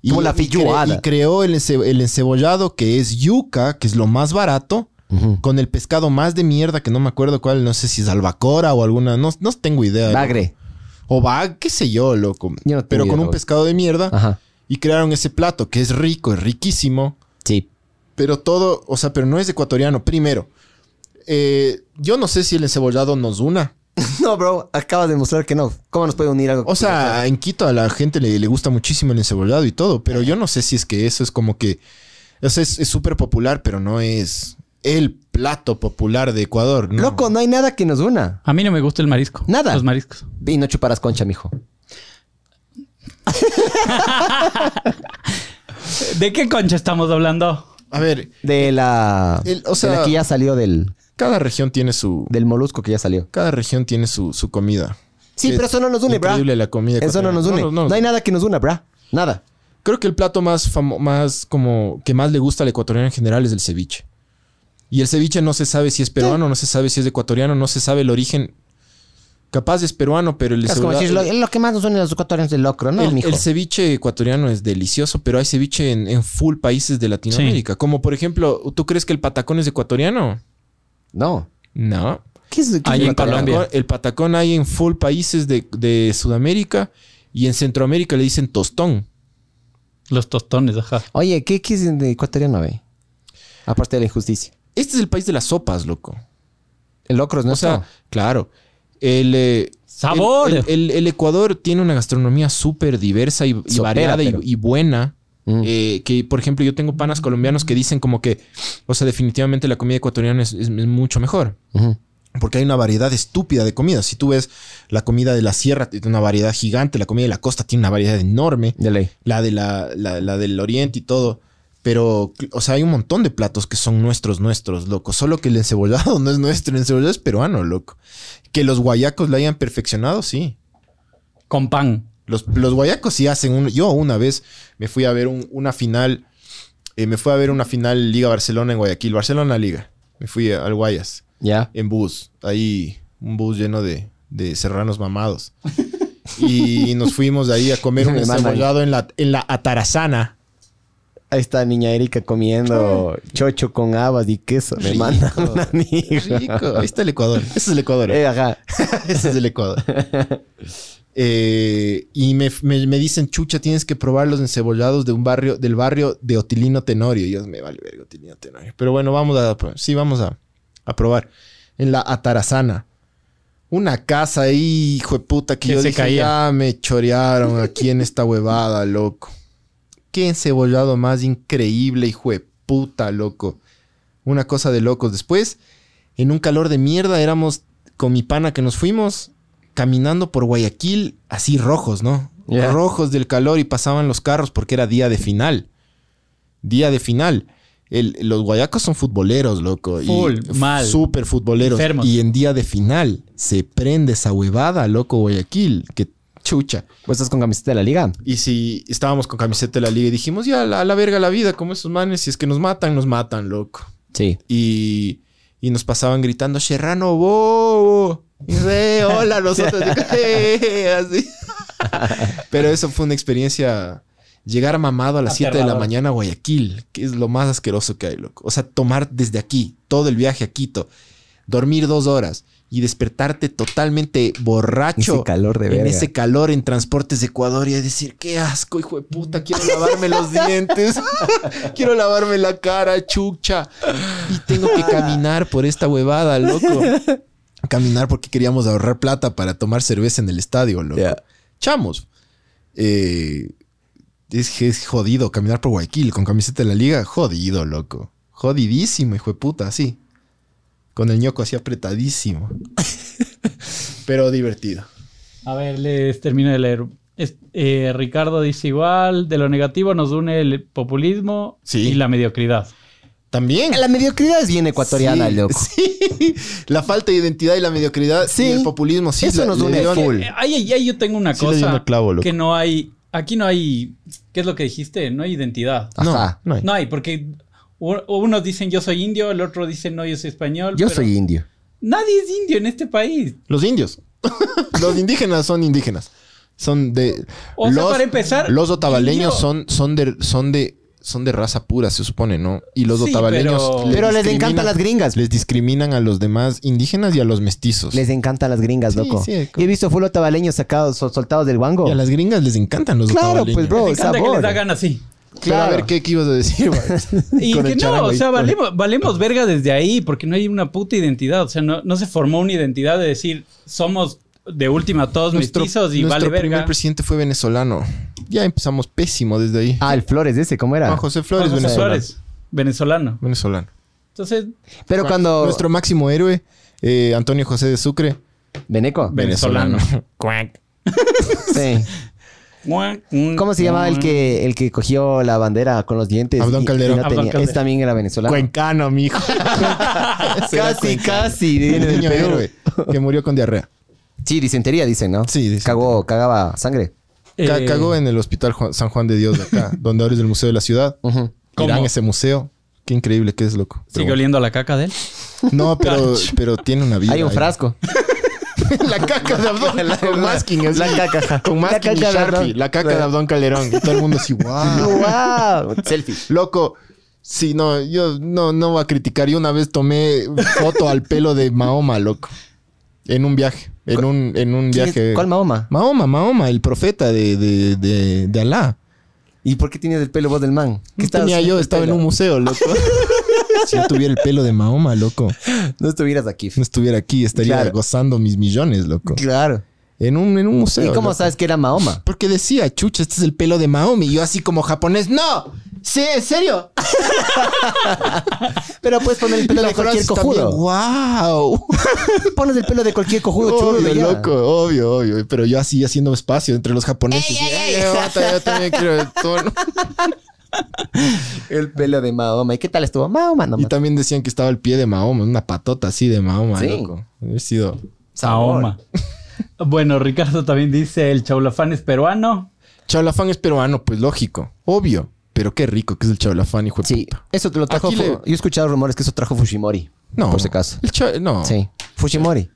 Y, Como la filluada. y creó el, ence, el encebollado, que es yuca, que es lo más barato, uh-huh. con el pescado más de mierda, que no me acuerdo cuál, no sé si es albacora o alguna, no, no tengo idea. Bagre. Loco. O bag, qué sé yo, loco. Yo no Pero con idea, un pescado de mierda. Ajá. Y crearon ese plato, que es rico, es riquísimo. Sí. Pero todo, o sea, pero no es ecuatoriano. Primero, eh, yo no sé si el encebollado nos una. No, bro, acabas de mostrar que no. ¿Cómo nos puede unir algo? O sea, en Quito a la gente le, le gusta muchísimo el encebollado y todo, pero yo no sé si es que eso es como que... O sea, es súper popular, pero no es el plato popular de Ecuador, ¿no? Loco, no hay nada que nos una. A mí no me gusta el marisco. Nada. Los mariscos. Y no chuparás concha, mijo. ¿De qué concha estamos hablando? A ver... De la... El, o sea, de la que ya salió del... Cada región tiene su... Del molusco que ya salió. Cada región tiene su, su comida. Sí, pero eso no nos une, increíble, bra. La comida eso no nos une. No, no, no. No hay nada que nos una, bra. Nada. Creo que el plato más famo- más como que más le gusta al ecuatoriano en general es el ceviche. Y el ceviche no se sabe si es peruano, sí. No se sabe si es ecuatoriano, no se sabe el origen. Capaz es peruano, pero el... Es como decir, lo, lo que más nos une a los ecuatorianos es el locro, ¿no, el, mijo? El ceviche ecuatoriano es delicioso, pero hay ceviche en, en full países de Latinoamérica. Sí. Como, por ejemplo, ¿tú crees que el patacón es ecuatoriano? No. No. ¿Qué es, qué hay es en Colombia? El patacón hay en full países de, de Sudamérica y en Centroamérica le dicen tostón. Los tostones, ajá. Oye, ¿qué, qué es de ecuatoriano, güey? Aparte de la injusticia. Este es el país de las sopas, loco. El locro es nuestro. O sea, claro. El... Eh, ¡Sabor! El, el, el, el Ecuador tiene una gastronomía súper diversa y, y Sopera, variada y, y buena. Mm. Eh, que, por ejemplo, yo tengo panas colombianos que dicen como que... O sea, definitivamente la comida ecuatoriana es, es, es mucho mejor. Uh-huh. Porque hay una variedad estúpida de comidas. Si tú ves la comida de la sierra, tiene una variedad gigante. La comida de la costa tiene una variedad enorme. De ley. La de la, la, la del oriente y todo. Pero, o sea, hay un montón de platos que son nuestros, nuestros, loco. Solo que el encebollado no es nuestro. El encebollado es peruano, loco. Que los guayacos la hayan perfeccionado, sí. Con pan. Los, los guayacos sí hacen... Un, yo una vez me fui a ver un, una final... Eh, me fui a ver una final Liga Barcelona en Guayaquil. Barcelona Liga. Me fui al Guayas. Ya. En bus. Ahí un bus lleno de, de serranos mamados. Y nos fuimos de ahí a comer un encebollado en la, en la Atarazana. Ahí está niña Erika comiendo chocho con habas y queso. Me manda una niña. Rico. Ahí está el Ecuador. Ese es el Ecuador. Eh, ajá. Ese es el Ecuador. Eh, y me, me, me dicen, chucha, tienes que probar los encebollados de un barrio, del barrio de Otilino Tenorio. Y yo, me vale verga Otilino Tenorio. Pero bueno, vamos a... Sí, vamos a, a probar. En la Atarazana. Una casa ahí, hijo de puta, que, que yo se dije, caía. Ya me chorearon aquí en esta huevada, loco. Qué encebollado más increíble, hijo de puta, loco. Una cosa de locos. Después, en un calor de mierda, éramos con mi pana que nos fuimos caminando por Guayaquil, así rojos, ¿no? Yeah. Rojos del calor y pasaban los carros porque era día de final. Día de final. El, los guayacos son futboleros, loco. Full, y mal. Súper futboleros. Enfermos. Y en día de final se prende esa huevada, loco, Guayaquil, que... Chucha. ¿Vos estás con camiseta de la liga? Y si estábamos con camiseta de la liga y dijimos, ya, a la, la verga la vida, como esos manes, si es que nos matan, nos matan, loco. Sí. Y, y nos pasaban gritando, Serrano, bobo. Y re, hola, nosotros. Así. Pero eso fue una experiencia. Llegar mamado a las siete de la mañana a Guayaquil, que es lo más asqueroso que hay, loco. O sea, tomar desde aquí, todo el viaje a Quito, dormir dos horas. Y despertarte totalmente borracho. Ese calor de verga. En ese calor en Transportes de Ecuador. Y decir, qué asco, hijo de puta. Quiero lavarme los dientes. Quiero lavarme la cara, chucha. Y tengo que caminar por esta huevada, loco. Caminar porque queríamos ahorrar plata para tomar cerveza en el estadio, loco. Yeah. Chamos. Eh, es, es jodido caminar por Guayaquil con camiseta de la liga. Jodido, loco. Jodidísimo, hijo de puta, sí. Con el ñoco así apretadísimo. Pero divertido. A ver, les termino de leer. Es, eh, Ricardo dice igual. De lo negativo nos une el populismo, sí. Y la mediocridad. También. La mediocridad es bien ecuatoriana, sí, loco. Sí. La falta de identidad y la mediocridad, sí. Y el populismo. Sí, eso la, nos une full. Ahí, ahí yo tengo una sí cosa clavo, que no hay... Aquí no hay... ¿Qué es lo que dijiste? No hay identidad. Ajá. No, no hay. No hay porque... Unos dicen yo soy indio, el otro dice no, yo soy español. Yo pero soy indio. Nadie es indio en este país. Los indios. Los indígenas son indígenas. Son de... O los, sea, para empezar... Los otavaleños son, son, de, son, de, son de raza pura, se supone, ¿no? Y los sí, otavaleños... Pero les, pero les encantan las gringas. Les discriminan a los demás indígenas y a los mestizos. Les encantan las gringas, sí, loco. Sí, he visto full otavaleños sacados, soltados del guango. Y a las gringas les encantan los claro, otavaleños. Claro, pues bro, les encanta sabor. Que les hagan así. Claro. Pero a ver, ¿qué, qué ibas a decir? Y que no, o sea, valemos, valemos verga desde ahí porque no hay una puta identidad. O sea, no, no se formó una identidad de decir somos de última todos nuestro, mestizos y vale verga. Nuestro primer presidente fue venezolano. Ya empezamos pésimo desde ahí. Ah, el Flores ese, ¿cómo era? No, José Flores, José venezolano. Flores, venezolano. Venezolano. Entonces... Pero cuando... Nuestro máximo héroe, eh, Antonio José de Sucre. ¿Veneco? Venezolano. Cuac. Sí. ¿Cómo se llamaba el que, el que cogió la bandera con los dientes? Abdón Calderón. No Abdón Calderón. Ese también era venezolano. Cuencano, mijo. Casi, casi. Viene del Perú. Que murió con diarrea. Sí, disentería, dicen, ¿no? Sí, disentería. Cagó, cagaba sangre. Eh... Cagó en el hospital Juan, San Juan de Dios de acá, donde ahora es el museo de la ciudad. Uh-huh. Miran ese museo. Qué increíble que es, loco. Pero ¿sigue bueno. oliendo a la caca de él? No, pero, pero tiene una vida. Hay un ahí. frasco. La caca de Abdón. La, con masking. Es la caca. Con masking y Sharpie. La caca de Abdón Calderón. Y todo el mundo así, wow. Wow. Selfie. Loco. Sí, no, yo no, no voy a criticar. Yo una vez tomé foto al pelo de Mahoma, loco. En un viaje. En un, en un viaje. Es, ¿Cuál Mahoma? Mahoma, Mahoma, el profeta de, de, de, de Alá. ¿Y por qué tenías el pelo vos del man? ¿Qué tenía yo? Estaba pelo? en un museo, loco. Si yo tuviera el pelo de Mahoma, loco. No estuvieras aquí. No estuviera aquí. Estaría claro. gozando mis millones, loco. Claro. En un, en un museo. ¿Y cómo loco. sabes que era Mahoma? Porque decía, chucha, este es el pelo de Mahoma. Y yo así como japonés, ¡no! Sí, ¿en serio? Pero puedes poner el pelo la de cualquier cojudo. ¡Wow! Pones el pelo de cualquier cojudo chulo. Obvio, loco. Obvio, obvio. Pero yo así haciendo espacio entre los japoneses. Ey, ey, ey. Bata, yo también quiero el tono. El pelo de Mahoma. ¿Y qué tal estuvo? Mahoma nomás. Y también decían que estaba el pie de Mahoma. Una patota así de Mahoma, sí. loco. Haber sido... Mahoma. Bueno, Ricardo también dice, ¿el chaulafán es peruano? Chaulafán es peruano, pues lógico. Obvio. Pero qué rico que es el chaulafán, hijo de sí, puta. Eso te lo trajo... Le... Yo he escuchado rumores que eso trajo Fujimori. No. Por si acaso. El cha... No. Sí. Fujimori.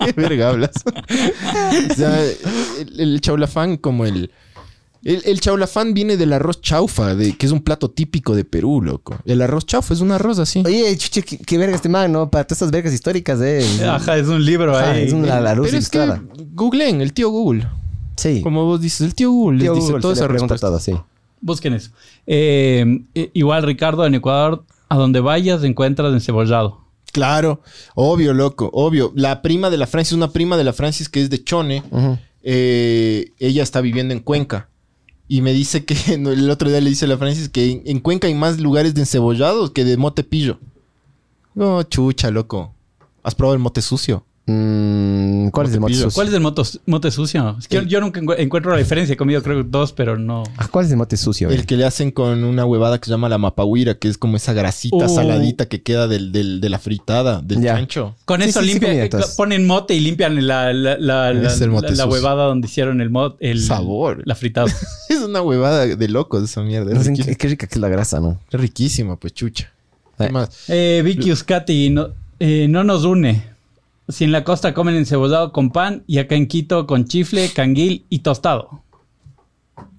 Qué verga hablas. O sea, el, el chaulafán como el... El, el chaulafán viene del arroz chaufa, de, que es un plato típico de Perú, loco. El arroz chaufa es un arroz así. Oye, chuche, qué, qué verga este man, ¿no? Para todas estas vergas históricas, eh. Ajá, es un libro Ajá, ahí. Es una la luz Pero ilustrada. Es que googleen, el tío Google. Sí. Como vos dices, el tío Google tío les dice Google toda esa respuesta. Todo, sí. Busquen eso. Eh, igual, Ricardo, en Ecuador, a donde vayas encuentras encebollado. Claro. Obvio, loco. Obvio. La prima de la Francis, una prima de la Francis que es de Chone. Uh-huh. eh, ella está viviendo en Cuenca. Y me dice que... El otro día le dice a la Francis que en, en Cuenca hay más lugares de encebollados que de mote pillo. No, chucha, loco. ¿Has probado el mote sucio? Mm, ¿Cuál mote es el mote pillo? sucio? ¿Cuál es el moto, mote sucio? Es que el, yo nunca encuentro la diferencia. He comido creo dos, pero no... ¿Cuál es el mote sucio? El que le hacen con una huevada que se llama la mapahuira, que es como esa grasita uh. saladita que queda del, del, de la fritada, del ya. chancho. Con sí, eso sí, limpian, sí, comía, ponen mote y limpian la, la, la, la, la, la huevada donde hicieron el mote. El sabor. La fritada. Es una huevada de locos esa mierda. Es es qué rica que es la grasa, ¿no? Es riquísima, pues chucha. ¿Qué más? Eh, Vicky Uscati, no, eh, no nos une. Si en la costa comen encebollado con pan y acá en Quito con chifle, canguil y tostado.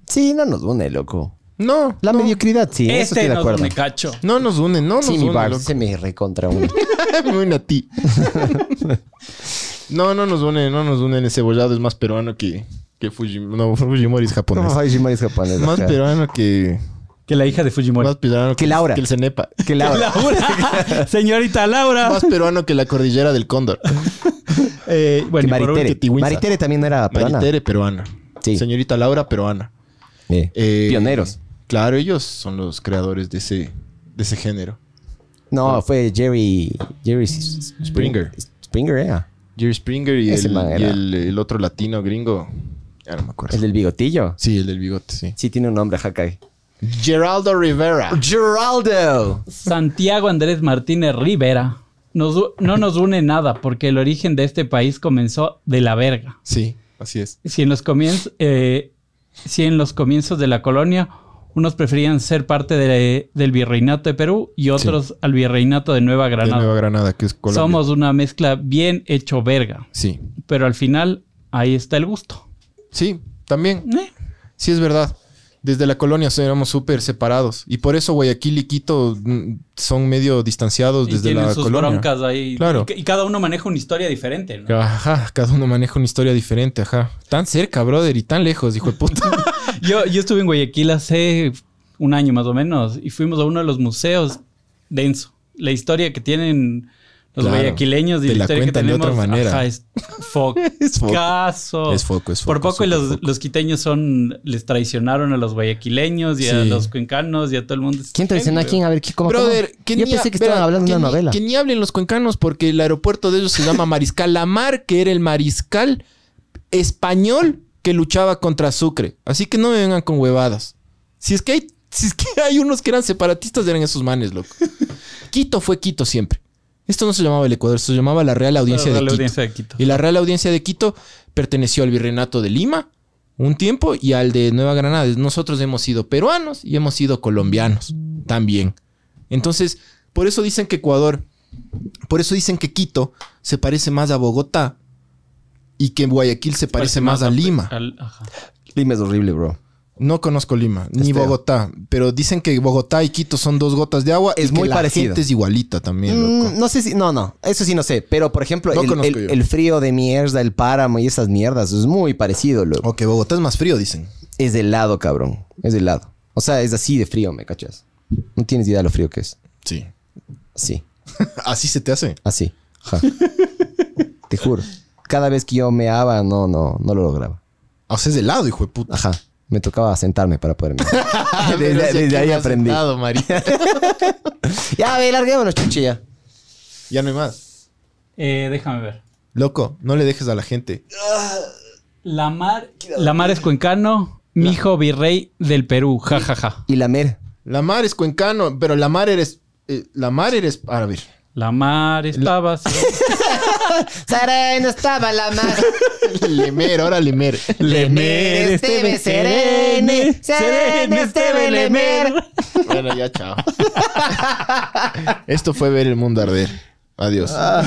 Sí, no nos une, loco. No. La no. mediocridad, sí. Este eso estoy nos de acuerdo. Une, cacho. No nos une, no nos sí, une. Sí, mi bar, loco. Se me recontra une. Me une a ti. No, no nos une, no nos une. El encebollado es más peruano que, que Fujimori. No, Fujimori es japonés. No, Fujimori es japonés. Más claro. peruano que... Que la hija de Fujimori. Más peruano que, que Laura. Que el Cenepa. Que Laura. Laura. Señorita Laura. Más peruano que la cordillera del Cóndor. eh, bueno, que Maritere. Por un, que Maritere también era peruana. Maritere peruana. Sí. Señorita Laura peruana. Eh, eh, pioneros. Claro, ellos son los creadores de ese, de ese género. No, ah. fue Jerry... Jerry Springer. Springer era. Jerry Springer y, el, y el, el otro latino gringo. Ya no me acuerdo. ¿El del bigotillo? Sí, el del bigote, sí. Sí, tiene un nombre, Hakai. Geraldo Rivera. Geraldo. Santiago Andrés Martínez Rivera. Nos, no nos une nada porque el origen de este país comenzó de la verga. Sí, así es. Si en los comienzos, eh, si en los comienzos de la colonia, unos preferían ser parte de, del Virreinato de Perú y otros sí. al Virreinato de Nueva Granada. De Nueva Granada, que es Colombia. Somos una mezcla bien hecho verga. Sí. Pero al final, ahí está el gusto. Sí, también. ¿Eh? Sí, es verdad. Desde la colonia éramos súper separados. Y por eso Guayaquil y Quito son medio distanciados y desde la sus colonia. Broncas ahí. Claro. Y, y cada uno maneja una historia diferente, ¿no? Ajá, cada uno maneja una historia diferente, ajá. Tan cerca, brother, y tan lejos, hijo de puta. yo, yo estuve en Guayaquil hace un año más o menos. Y fuimos a uno de los museos denso. La historia que tienen los claro, guayaquileños y la, la historia que tenemos. De otra manera. Ajá, es foco. Es foco, es foco. Por poco es foco, los, foco. los quiteños son... Les traicionaron a los guayaquileños y sí. a los cuencanos y a todo el mundo. ¿Quién traicionó a quién? A ver, ¿qué, cómo, brother, cómo? Que Yo ni pensé que estaban hablando de una ni, novela. Que ni hablen los cuencanos porque el aeropuerto de ellos se llama Mariscal Lamar, que era el mariscal español que luchaba contra Sucre. Así que no me vengan con huevadas. Si es que hay, si es que hay unos que eran separatistas, eran esos manes, loco. Quito fue Quito siempre. Esto no se llamaba el Ecuador, se llamaba la Real Audiencia, la Real de, Audiencia Quito. de Quito. Y la Real Audiencia de Quito perteneció al Virreinato de Lima un tiempo y al de Nueva Granada. Nosotros hemos sido peruanos y hemos sido colombianos también. Entonces, por eso dicen que Ecuador, por eso dicen que Quito se parece más a Bogotá y que Guayaquil se parece, parece más, más a, a Lima. Al, ajá. Lima es horrible, bro. No conozco Lima, Esteo. ni Bogotá, pero dicen que Bogotá y Quito son dos gotas de agua. Es y muy que la parecido. Gente es igualita también, loco. Mm, no sé si... No, no. Eso sí no sé. Pero, por ejemplo, no el, el, el frío de mierda, el páramo y esas mierdas es muy parecido, loco. Ok, Bogotá es más frío, dicen. Es de helado, cabrón. Es de helado. O sea, es así de frío, ¿me cachas? No tienes idea de lo frío que es. Sí. Sí. ¿Así se te hace? Así. Ja. Te juro. Cada vez que yo meaba, no, no, no lo lograba. O sea, es de helado, hijo de puta. Ajá. Me tocaba sentarme para poder mirar. Desde, desde ahí aprendí. Sentado, María. Ya, ve, larguémonos, chuchilla. Ya no hay más. Eh, déjame ver. Loco, no le dejes a la gente. La mar, la mar es cuencano, mijo virrey del Perú. Ja, ja, ja. ¿Y la mer? La mar es cuencano, pero la mar eres... Eh, la mar eres... Ahora, a ver. La mar estaba... La... Saray no estaba la mar. Lemer, ahora Lemer. Lemer, Esteve, Serene. Serene, Esteve, Lemer. Bueno, ya, chao. Esto fue Ver el Mundo Arder. Adiós. Ah.